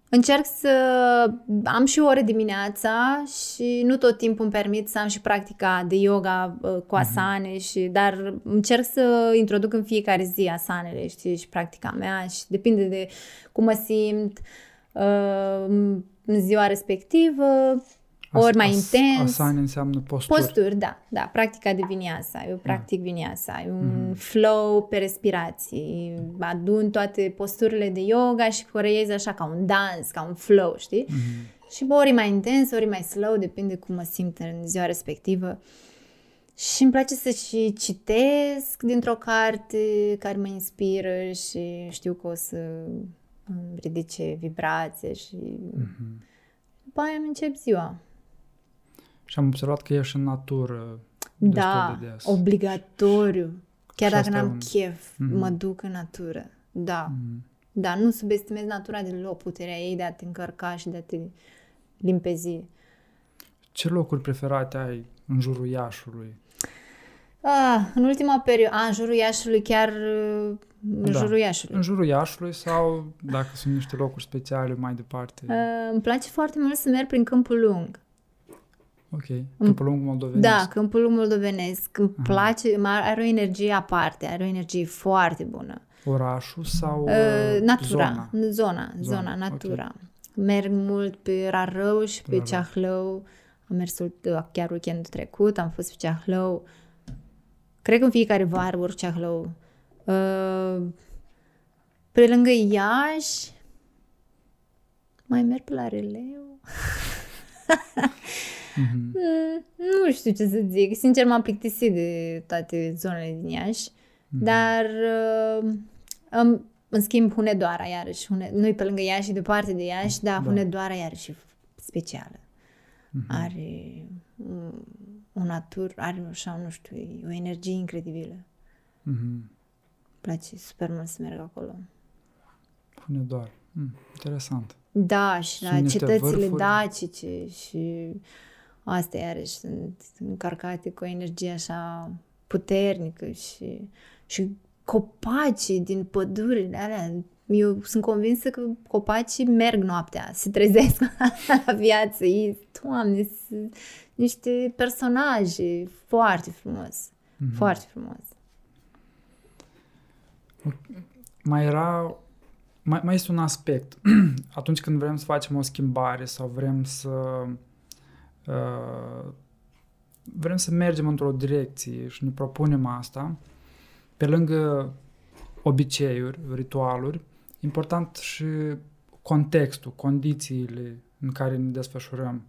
încerc să am și ore dimineața și nu tot timpul îmi permit să am și practica de yoga cu asane, dar încerc să introduc în fiecare zi asanele, știi, și practica mea și depinde de cum mă simt, în ziua respectivă, ori mai intens. Asana înseamnă posturi. Posturi, da. Practica de vinyasa. Eu practic vinyasa. E un flow pe respirații. Adun toate posturile de yoga și coreiez așa ca un dans, ca un flow, știi? Și ori mai intens, ori mai slow, depinde cum mă simt în ziua respectivă. Și îmi place să și citesc dintr-o carte care mă inspiră și știu că o să ridice vibrație și după aia îmi încep ziua. Și am observat că ești în natură destul de des. Obligatoriu. Chiar și dacă n-am chef, mă duc în natură. Da, nu subestimez natura deloc, puterea ei de a te încărca și de a te limpezi. Ce locuri preferate ai în jurul Iașului? În ultima perioadă, în jurul Iașului chiar... În jurul Iașului sau dacă sunt niște locuri speciale mai departe? Îmi place foarte mult să merg prin Câmpul Lung. Ok, Câmpul Lung moldovenesc. Da, Câmpul Lung moldovenesc. Îmi place, are o energie aparte, are o energie foarte bună. Orașul sau natura, zona, natura. Okay. Merg mult pe Rarău și pe Ceahlău. Am mers chiar weekendul trecut, am fost pe Ceahlău. Cred că în fiecare vară urc Ceahlău. Pe lângă Iași mai merg pe la Releu. Nu știu ce să zic, sincer m-am plictisit de toate zonele din Iași, dar în schimb Hunedoara iarăși, nu-i pe lângă Iași, departe de Iași, dar Hunedoara iarăși e specială. Are o natură, are așa, nu știu, o energie incredibilă. Place super mult să merg acolo. pune doar. Interesant. Da, și sunt la cetățile vârfuri dacice și astea iarăși sunt încărcate cu o energie așa puternică și copacii din pădurile alea. Eu sunt convinsă că copacii merg noaptea, se trezesc la viață. Ei, Doamne, sunt niște personaje foarte frumos. Mm-hmm. Foarte frumos. Mai este un aspect. Atunci când vrem să facem o schimbare sau vrem să mergem într-o direcție și ne propunem asta, pe lângă obiceiuri, ritualuri, important și contextul, condițiile în care ne desfășurăm.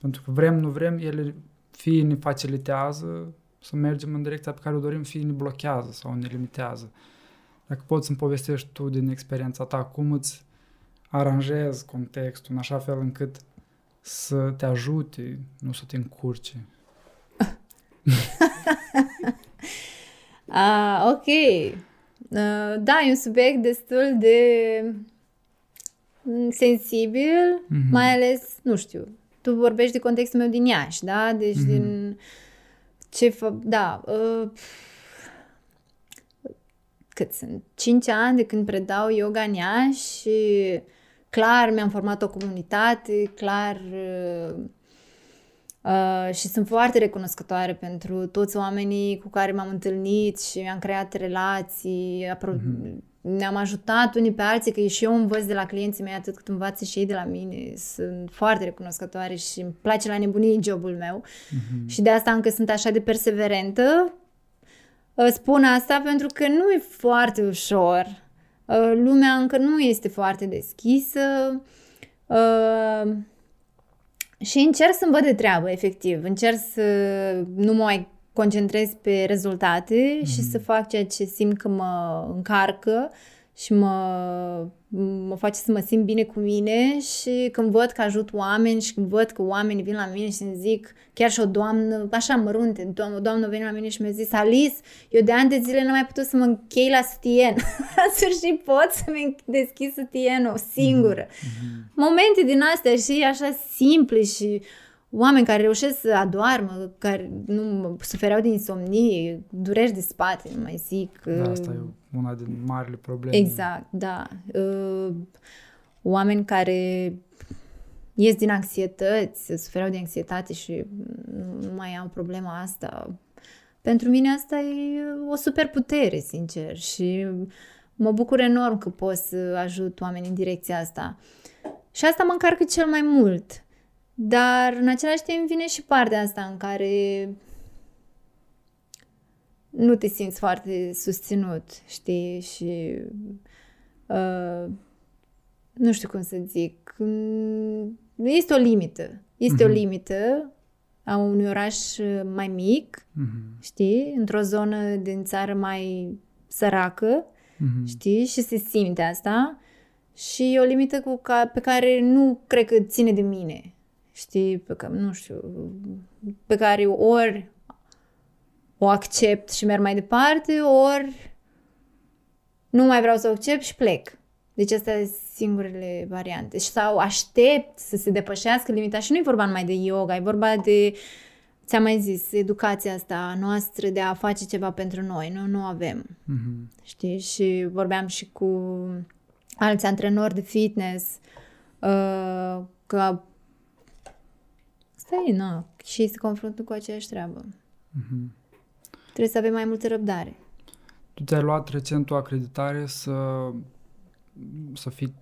Pentru că vrem, nu vrem, ele fie ne facilitează să mergem în direcția pe care o dorim, fie ne blochează sau ne limitează. Dacă poți să-mi povestești tu din experiența ta cum îți aranjezi contextul în așa fel încât să te ajute, nu să te încurce. Ok. Da, e un subiect destul de sensibil, mm-hmm, mai ales, nu știu, tu vorbești de contextul meu din Iași, da? Deci mm-hmm, din cât sunt? 5 ani de când predau yoga în Iași și clar mi-am format o comunitate, clar și sunt foarte recunoscătoare pentru toți oamenii cu care m-am întâlnit și mi-am creat relații, ne-am ajutat unii pe alții, că și eu învăț de la clienții mei atât cât învață și ei de la mine. Sunt foarte recunoscătoare și îmi place la nebunie jobul meu, mm-hmm, și de asta încă sunt așa de perseverentă. Spun asta pentru că nu e foarte ușor. Lumea încă nu este foarte deschisă. Și încerc să-mi văd de treabă, efectiv. Încerc să nu mă mai concentrez pe rezultate, mm-hmm, și să fac ceea ce simt că mă încarcă și mă face să mă simt bine cu mine. Și când văd că ajut oameni și când văd că oamenii vin la mine și îmi zic, chiar și o doamnă, așa mărunte, o doamnă vine la mine și mi-a zis, Alice, eu de ani de zile n-am mai putut să mă închei la sutien. În sfârșit pot să-mi deschid sutienul singură. Mm-hmm. Momente din astea și așa simple și oameni care reușesc să adoarmă, care nu sufereau de insomnie, dureri de spate, nu mai zic. Da, asta e una din marile probleme. Exact, da. Oameni care ies din anxietăți, sufereau de anxietate și nu mai au problema asta. Pentru mine asta e o super putere, sincer, și mă bucur enorm că pot să ajut oamenii în direcția asta. Și asta mă încarcă cel mai mult. Dar în același timp vine și partea asta în care nu te simți foarte susținut, știi, și nu știu cum să zic, este o limită, este, mm-hmm, o limită a unui oraș mai mic, mm-hmm, știi, într-o zonă din țară mai săracă, mm-hmm, știi, și se simte asta și e o limită pe care nu cred că ține de mine. Știi, pe care ori o accept și merg mai departe, ori nu mai vreau să o accept și plec. Deci astea sunt singurele variante. Sau aștept să se depășească limita și nu e vorba numai de yoga, e vorba de, ți-am mai zis, educația asta noastră de a face ceva pentru noi. Noi nu avem. Mm-hmm. Știi, și vorbeam și cu alți antrenori de fitness că și se confruntă cu aceeași treabă. Mm-hmm. Trebuie să avem mai multă răbdare. Tu ți-ai luat recent o acreditare să fii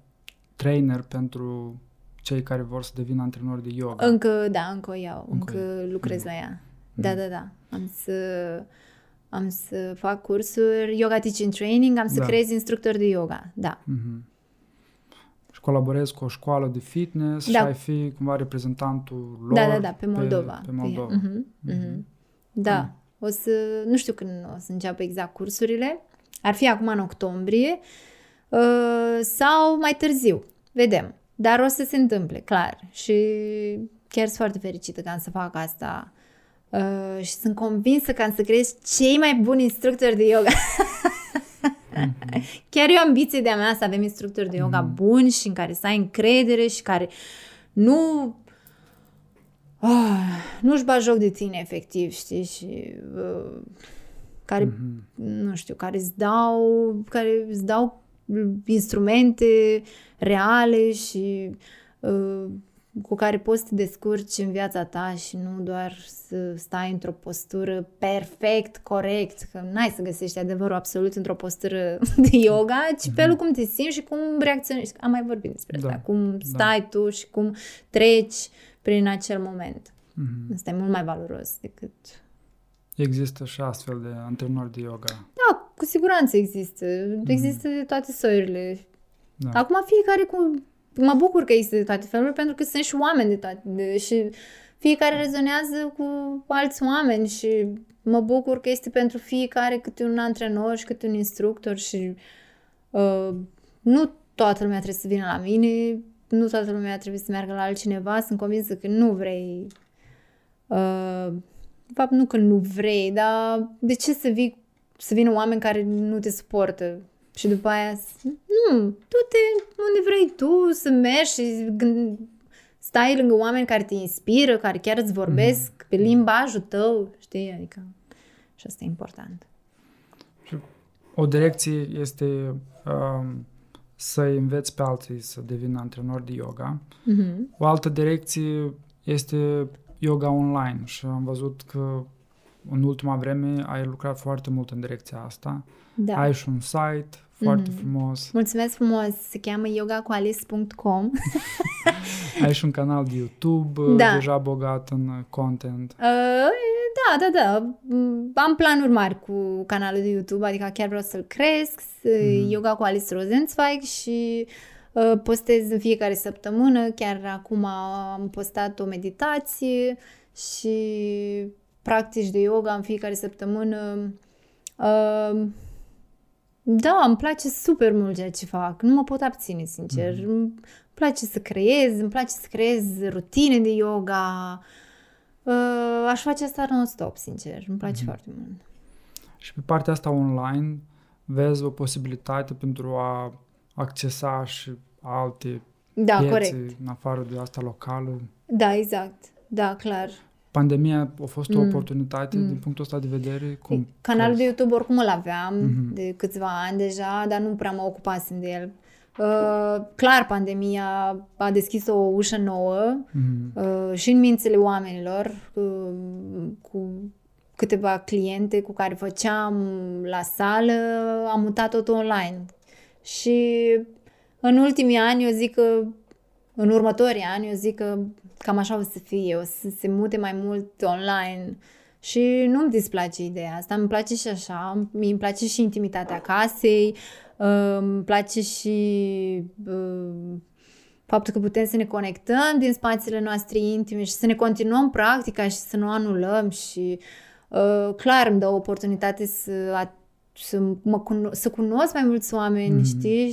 trainer pentru cei care vor să devină antrenori de yoga. Încă o iau. Încă lucrez la ea. Mm-hmm. Da. Am să fac cursuri yoga teaching training, am să creez instructori de yoga. Da. Mm-hmm. Și colaborez cu o școală de fitness și ai fi cumva reprezentantul lor pe Moldova. Pe Moldova. Mm-hmm. Mm-hmm. Da, o să, nu știu când o să înceapă exact cursurile, ar fi acum în octombrie sau mai târziu, vedem. Dar o să se întâmple, clar. Și chiar sunt foarte fericită că am să fac asta și sunt convinsă că am să creez cei mai buni instructori de yoga Chiar eu ambiție de-a mea să avem instructori de yoga buni și în care să ai încredere și care nu... nu-și bat joc de tine, efectiv, știi? Și... care, nu știu, care îți dau instrumente reale și cu care poți să te descurci în viața ta și nu doar să stai într-o postură perfect, corect, că n-ai să găsești adevărul absolut într-o postură de yoga, ci pe cum te simți și cum reacționezi. Am mai vorbit despre asta, cum stai tu și cum treci prin acel moment. Asta e mult mai valoros decât... Există și astfel de antrenori de yoga. Da, cu siguranță există. Există de toate soiurile. Da. Acum fiecare cu... Mă bucur că există de toate felurile, pentru că sunt și oameni de toate. Și fiecare rezonează cu alți oameni și mă bucur că este pentru fiecare câte un antrenor și câte un instructor și nu toată lumea trebuie să vină la mine, nu toată lumea trebuie să meargă la altcineva. Sunt convinsă că nu vrei... de fapt, nu că nu vrei, dar de ce să vină oameni care nu te suportă? Și după aia, nu, du-te unde vrei tu să mergi și stai lângă oameni care te inspiră, care chiar îți vorbesc pe limbajul tău, știi? Adică, și asta e important. O direcție este să înveți pe alții să devină antrenori de yoga. O altă direcție este... yoga online și am văzut că în ultima vreme ai lucrat foarte mult în direcția asta. Da. Ai și un site foarte frumos. Mulțumesc frumos! Se cheamă yogaqualis.com. Ai și un canal de YouTube deja bogat în content. Da. Am planuri mari cu canalul de YouTube, adică chiar vreau să-l cresc. Yoga cu Alice Rosenzweig și... postez în fiecare săptămână, chiar acum am postat o meditație și practici de yoga în fiecare săptămână. Da, îmi place super mult ceea ce fac, nu mă pot abține, sincer. Îmi place să creez, îmi place să creez rutine de yoga. Aș face asta non-stop, sincer, îmi place foarte mult. Și pe partea asta online vezi o posibilitate pentru a accesa și alte piețe, corect, în afară de asta locală. Da, exact. Da, clar. Pandemia a fost o oportunitate din punctul ăsta de vedere? Cum canalul de YouTube oricum îl aveam de câțiva ani deja, dar nu prea mă ocupasem de el. Clar, pandemia a deschis o ușă nouă și în mințile oamenilor, cu câteva cliente cu care făceam la sală, am mutat tot online. Și în următorii ani, eu zic că cam așa o să fie, o să se mute mai mult online și nu-mi displace ideea asta, îmi place și așa, îmi place și intimitatea casei, îmi place și faptul că putem să ne conectăm din spațiile noastre intime și să ne continuăm practica și să nu anulăm și clar îmi dă o oportunitate să cunosc mai mulți oameni, știi,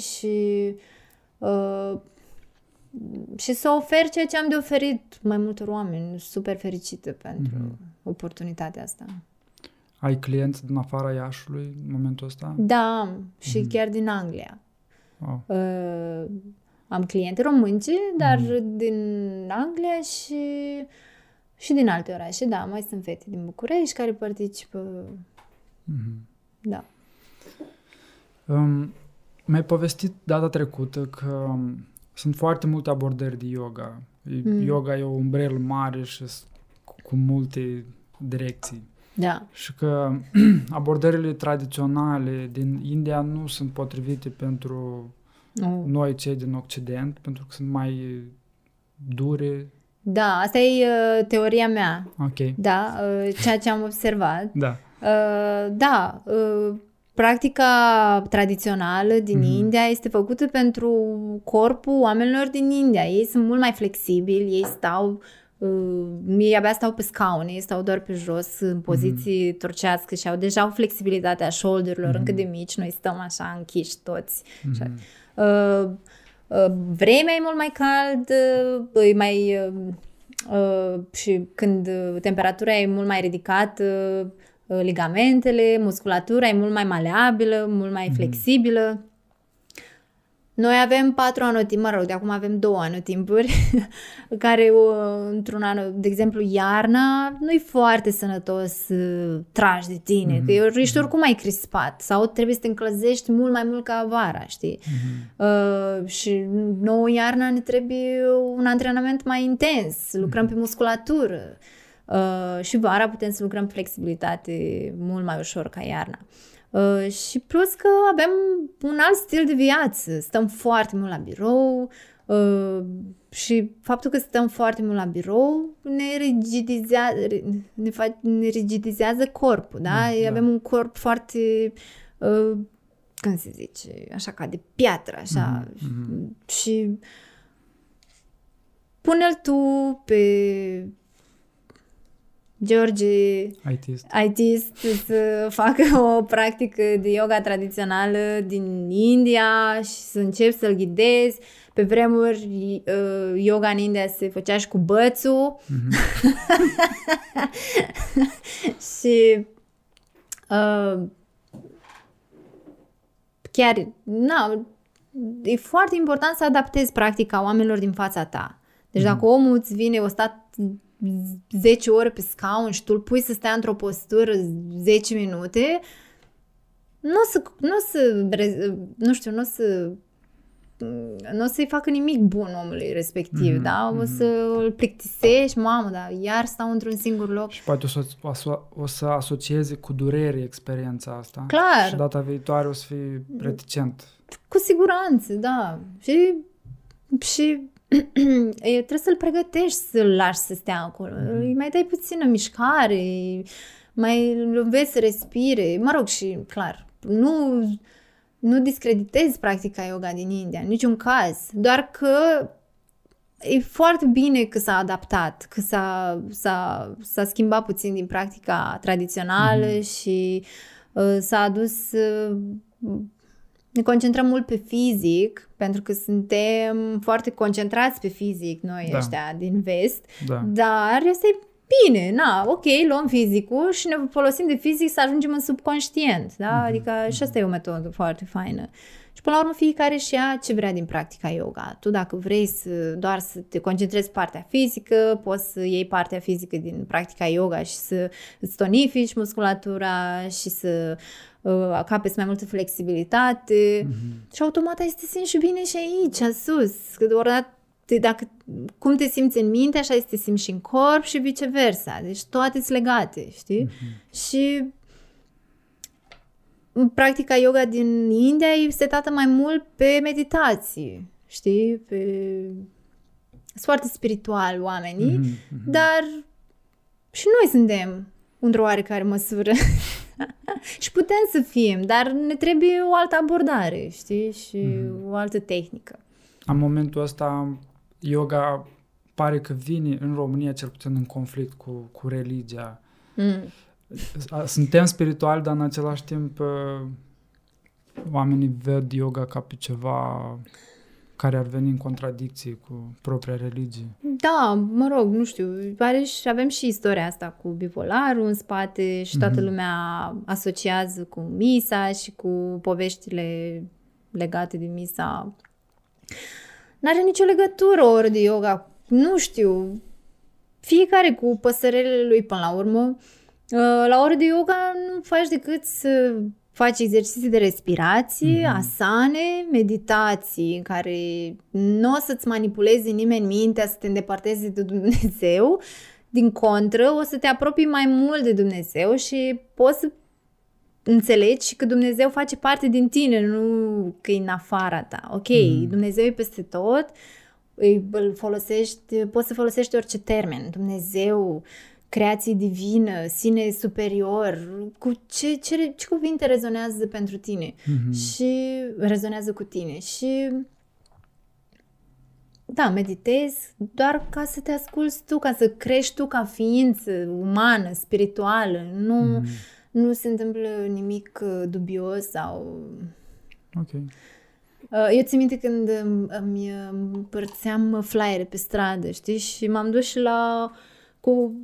și să ofer ceea ce am de oferit mai multor oameni. Super fericită pentru oportunitatea asta. Ai clienți din afara Iașului în momentul ăsta? Da, am, și chiar din Anglia. Wow. Am cliente românci, dar din Anglia și din alte orașe, da, mai sunt fete din București care participă. Da. Mi-ai povestit data trecută că sunt foarte multe abordări de yoga. Yoga e o umbrelă mare și cu multe direcții. Da. Și că abordările tradiționale din India nu sunt potrivite pentru noi cei din Occident, pentru că sunt mai dure. Da, asta e teoria mea. Ok. Da, ceea ce am observat. Da. Practica tradițională din India este făcută pentru corpul oamenilor din India. Ei sunt mult mai flexibili, ei abia stau pe scaune, ei stau doar pe jos în poziții torcească și au deja o flexibilitate a șoldurilor încă de mici. Noi stăm așa închiși toți. Vremea e mult mai caldă, e mai și când temperatura e mult mai ridicată, ligamentele, musculatura e mult mai maleabilă, mult mai flexibilă. Noi avem 2 anotimpuri, care într-un an, de exemplu iarna, nu-i foarte sănătos tragi de tine, că ești oricum mai crispat sau trebuie să te încălzești mult mai mult ca vara, știi? Și nouă iarna ne trebuie un antrenament mai intens, lucrăm pe musculatură și vara putem să lucrăm flexibilitate mult mai ușor ca iarna. Și plus că avem un alt stil de viață, stăm foarte mult la birou și faptul că stăm foarte mult la birou ne rigidizează corpul, da? Avem un corp foarte, cum se zice, așa ca de piatră, așa, și pune-l tu pe George, ITist, să facă o practică de yoga tradițională din India și să începi să-l ghidezi. Pe vremuri yoga în India se făcea și cu bățul. Și chiar, na, e foarte important să adaptezi practica oamenilor din fața ta. Deci dacă omul îți vine 10 ore pe scaun și tu îl pui să stea într-o postură 10 minute, nu o să-i facă nimic bun omului respectiv, da? O să îl plictisești, mamă, dar iar stau într-un singur loc. Și poate o să asocieze cu durere experiența asta. Clar. Și data viitoare o să fii reticent. Cu siguranță, da. Și trebuie să-l pregătești să-l lași să stea acolo. Îi mai dai puțină mișcare, mai înveți să respire. Mă rog, și clar, nu discreditezi practica yoga din India, în niciun caz. Doar că e foarte bine că s-a adaptat, că s-a schimbat puțin din practica tradițională și s-a adus... Ne concentrăm mult pe fizic, pentru că suntem foarte concentrați pe fizic noi ăștia din vest, dar asta e bine, luăm fizicul și ne folosim de fizic să ajungem în subconștient, da? Adică și asta e o metodă foarte faină. Și până la urmă fiecare și ia ce vrea din practica yoga. Tu dacă vrei doar să te concentrezi pe partea fizică, poți să iei partea fizică din practica yoga și să îți tonifici musculatura și să capeți mai multă flexibilitate și automat ai să te simți și bine și aici, sus. Că dacă cum te simți în minte, așa te simți și în corp și viceversa. Deci toate sunt legate, știi? Și practica yoga din India e setată mai mult pe meditații, știi? Sunt foarte spiritual oamenii, dar și noi suntem într-o oarecare măsură. Și putem să fim, dar ne trebuie o altă abordare, știi? Și o altă tehnică. În momentul ăsta, yoga pare că vine în România, cel puțin, în conflict cu religia. Suntem spirituali, dar în același timp oamenii ved yoga ca pe ceva care ar veni în contradicție cu propria religie. Da, mă rog, nu știu, pare și avem și istoria asta cu Bivolaru în spate și toată lumea asociază cu Misa și cu poveștile legate de Misa. N-are nicio legătură ori de yoga, nu știu, fiecare cu păsărelele lui până la urmă. La ore de yoga nu faci decât să faci exerciții de respirație, asane, meditații în care nu o să-ți manipulezi nimeni mintea să te îndepărtezi de Dumnezeu. Din contră, o să te apropii mai mult de Dumnezeu și poți să înțelegi că Dumnezeu face parte din tine, nu că e în afara ta. Ok, Dumnezeu e peste tot, poți să folosești orice termen. Dumnezeu, creație divină, sine superior, cu ce cuvinte rezonează pentru tine și rezonează cu tine și da, meditezi doar ca să te asculți tu, ca să crești tu ca ființă umană, spirituală, nu se întâmplă nimic dubios sau... Okay. Eu țin minte când îmi împărțeam flyere pe stradă, știi, și m-am dus și la... cu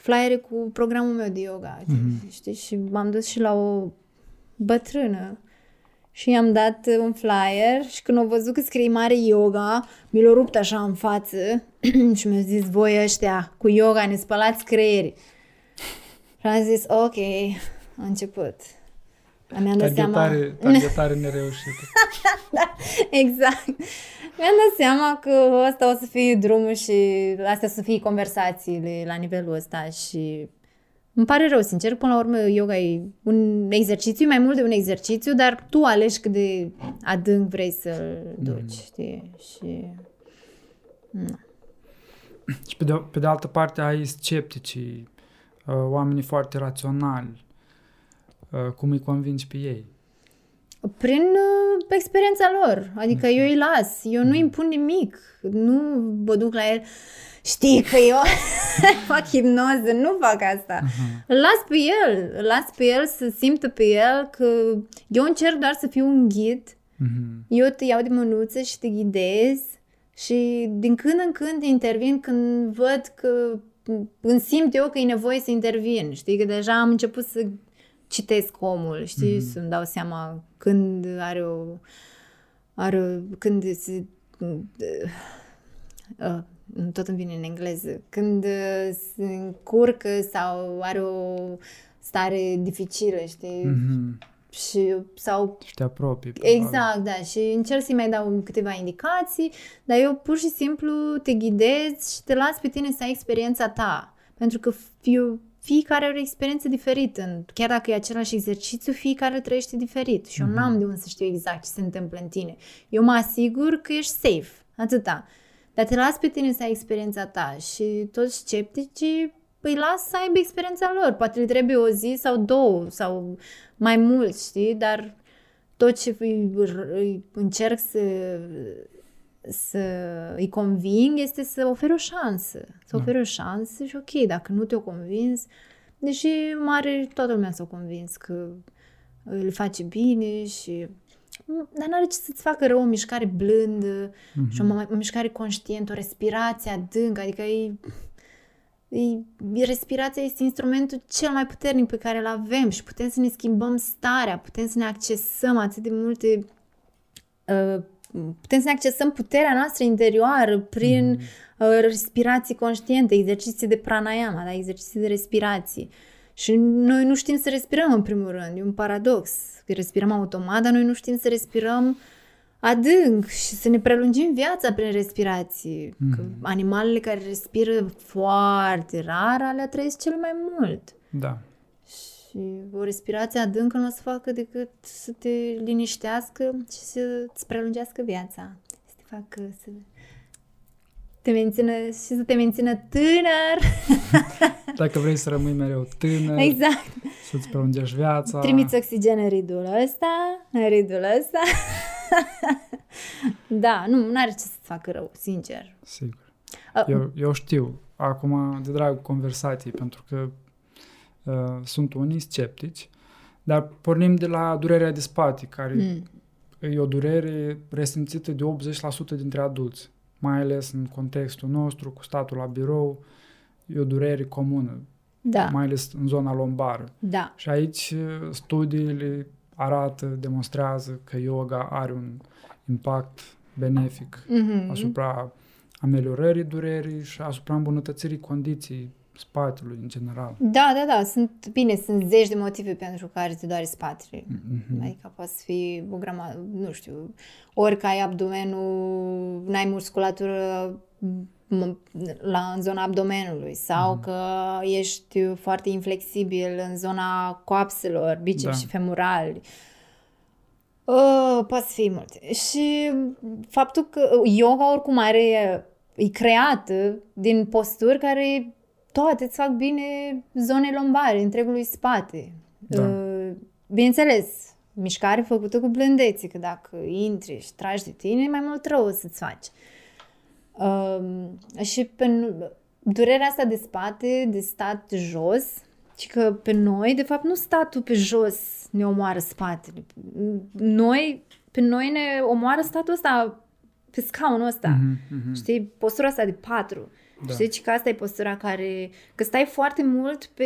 flyere cu programul meu de yoga. Mm-hmm. Știi? Și m-am dus și la o bătrână și i-am dat un flyer și când au văzut că scrie mare yoga, mi l-au rupt așa în față și mi-au zis, voi ăștia cu yoga ne spălați creierii. Și am zis, ok, a început. Mi-am dat targetare nereușită. Da, exact. Mi-am dat seama că ăsta o să fie drumul și astea o să fie conversațiile la nivelul ăsta și îmi pare rău, sincer, până la urmă yoga e un exercițiu, mai mult de un exercițiu, dar tu alegi cât de adânc vrei să-l duci, știi? Și Și pe de altă parte ai scepticii, oamenii foarte raționali. Cum îi convingi pe ei? Prin experiența lor. Adică eu îi las. Eu nu impun nimic. Nu mă duc la el. Știi că eu fac hipnoză. Nu fac asta. Îl las pe el. Îl las pe el să simtă pe el că eu încerc doar să fiu un ghid. Eu te iau de mânuță și te ghidez și din când în când intervin când văd că îmi simt eu că e nevoie să intervin. Știi că deja am început să citesc omul, știi, să-mi dau seama când are o... când se... tot îmi vine în engleză. Când se încurcă sau are o stare dificilă, știi? Și sau... și te apropii. Exact, da. Și încerc să-i mai dau câteva indicații, dar eu pur și simplu te ghidez și te las pe tine să ai experiența ta. Pentru că fiecare are o experiență diferită. Chiar dacă e același exercițiu, fiecare trăiește diferit. Și eu n-am de unde să știu exact ce se întâmplă în tine. Eu mă asigur că ești safe. Atâta. Dar te las pe tine să ai experiența ta. Și toți scepticii îi las să aibă experiența lor. Poate le trebuie o zi sau două sau mai mult, știi? Dar tot ce încerc să îi conving este să oferi o șansă. Să oferi o șansă și ok, dacă nu te-o convins, deși mare toată lumea s-o convins că îl face bine și... dar n-are ce să-ți facă rău o mișcare blândă și o mișcare conștientă, o respirație adâncă, adică respirația este instrumentul cel mai puternic pe care îl avem și putem să ne schimbăm starea, putem să ne accesăm atât de multe... putem să ne accesăm puterea noastră interioară prin respirații conștiente, exerciții de pranayama, da? Exerciții de respirație. Și noi nu știm să respirăm în primul rând, e un paradox. Respirăm automat, dar noi nu știm să respirăm adânc și să ne prelungim viața prin respirații. Că animalele care respiră foarte rar, alea trăiesc cel mai mult. Da. Și o respirație adâncă nu o să facă decât să te liniștească și să-ți prelungească viața. Să te facă să te mențină și să te mențină tânăr. Dacă vrei să rămâi mereu tânăr, exact. Să-ți prelungești viața. Trimiți oxigen în ridul ăsta, Da, n-are ce să-ți facă rău, sincer. Sigur. Eu știu, acum de dragul conversației, pentru că sunt unii sceptici, dar pornim de la durerea de spate, care e o durere resimțită de 80% dintre adulți, mai ales în contextul nostru, cu statul la birou, e o durere comună, mai ales în zona lombară. Da. Și aici studiile arată, demonstrează că yoga are un impact benefic asupra ameliorării durerii și asupra îmbunătățirii condiției spatele în general. Da. Sunt zeci de motive pentru care te doare spatele. Adică poate să fie o grama, nu știu, ori că ai abdomenul, n-ai musculatură în zona abdomenului sau că ești foarte inflexibil în zona coapselor, biceps și femurali. Poate să fie multe. Și faptul că yoga oricum e creată din posturi care toate îți fac bine zonei lombare, întregului spate. Da. Bineînțeles, mișcare făcută cu blândețe, că dacă intri și tragi de tine, mai mult rău o să-ți faci. Și pe durerea asta de spate, de stat jos, și că pe noi, de fapt, nu statul pe jos ne omoară spatele. Pe noi ne omoară statul ăsta, pe scaunul ăsta. Știi? Postura asta de patru. Da. Știi, deci că asta e postura care... Că stai foarte mult pe...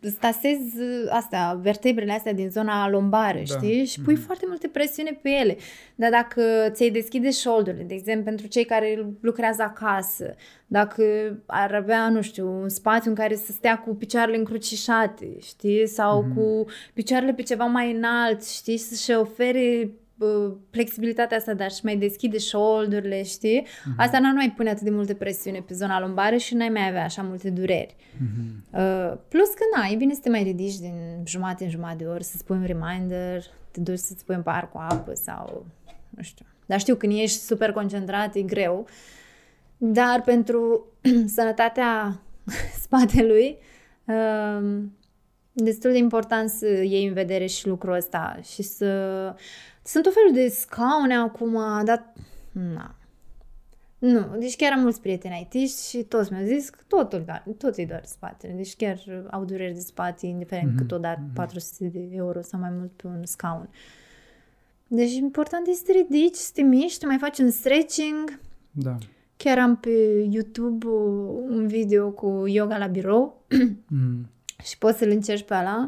stasezi astea, vertebrele astea din zona lombară, da, știi? Și pui foarte multe presiune pe ele. Dar dacă ți-ai deschide șoldurile, de exemplu, pentru cei care lucrează acasă, dacă ar avea, nu știu, un spațiu în care să stea cu picioarele încrucișate, știi? Sau cu picioarele pe ceva mai înalt, știi? Să-și ofere flexibilitatea asta, dar și mai deschide șoldurile, știi? Asta nu mai pune atât de multă presiune pe zona lombară și n-ai mai avea așa multe dureri. Plus că, na, e bine să te mai ridici din jumate în jumătate de ori, să-ți pui un reminder, te duci să-ți pui un pahar cu apă sau, nu știu. Dar știu, când ești super concentrat, e greu. Dar pentru sănătatea spatelui, destul de important să iei în vedere și lucrul ăsta și să... Sunt tot felul de scaune acum, dar... Na. Nu, deci chiar am mulți prieteni aitiști și toți mi-au zis că tot îi doar spatele. Deci chiar au dureri de spate, indiferent că tot dat 400 de euro sau mai mult pe un scaun. Deci important este să te ridici, să te miști, mai faci un stretching. Da. Chiar am pe YouTube un video cu yoga la birou. Și poți să-l încerci pe ala.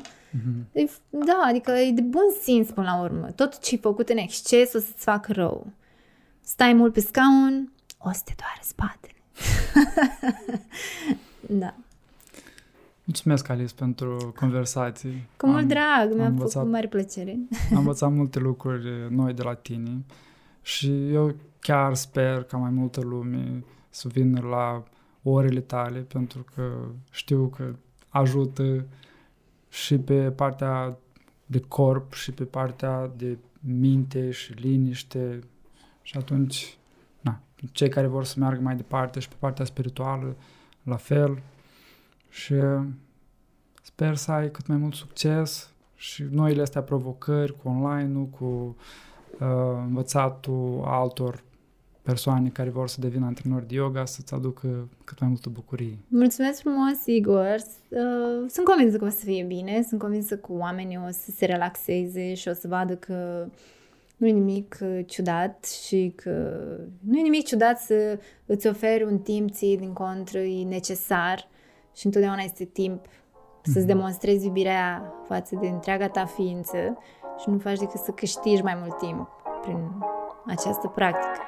Da, adică e de bun simț până la urmă. Tot ce-i făcut în exces o să-ți facă rău. Stai mult pe scaun, o să te doare spatele. Da. Mulțumesc, Alice, pentru conversații. Cu mult drag, mi-a făcut mare plăcere. Am învățat multe lucruri noi de la tine și eu chiar sper ca mai multă lume să vină la orele tale, pentru că știu că ajută și pe partea de corp și pe partea de minte și liniște și atunci cei care vor să meargă mai departe și pe partea spirituală la fel și sper să ai cât mai mult succes și noile astea provocări cu online-ul, cu învățatul altor persoane care vor să devină antrenori de yoga, să-ți aducă cât mai multă bucurie. Mulțumesc frumos, Igor! Sunt convinsă că o să fie bine, sunt convinsă că oamenii o să se relaxeze și o să vadă că nu e nimic ciudat și că nu e nimic ciudat să îți oferi un timp ție, din contră, e necesar și întotdeauna este timp să-ți demonstrezi iubirea față de întreaga ta ființă și nu faci decât să câștigi mai mult timp prin această practică.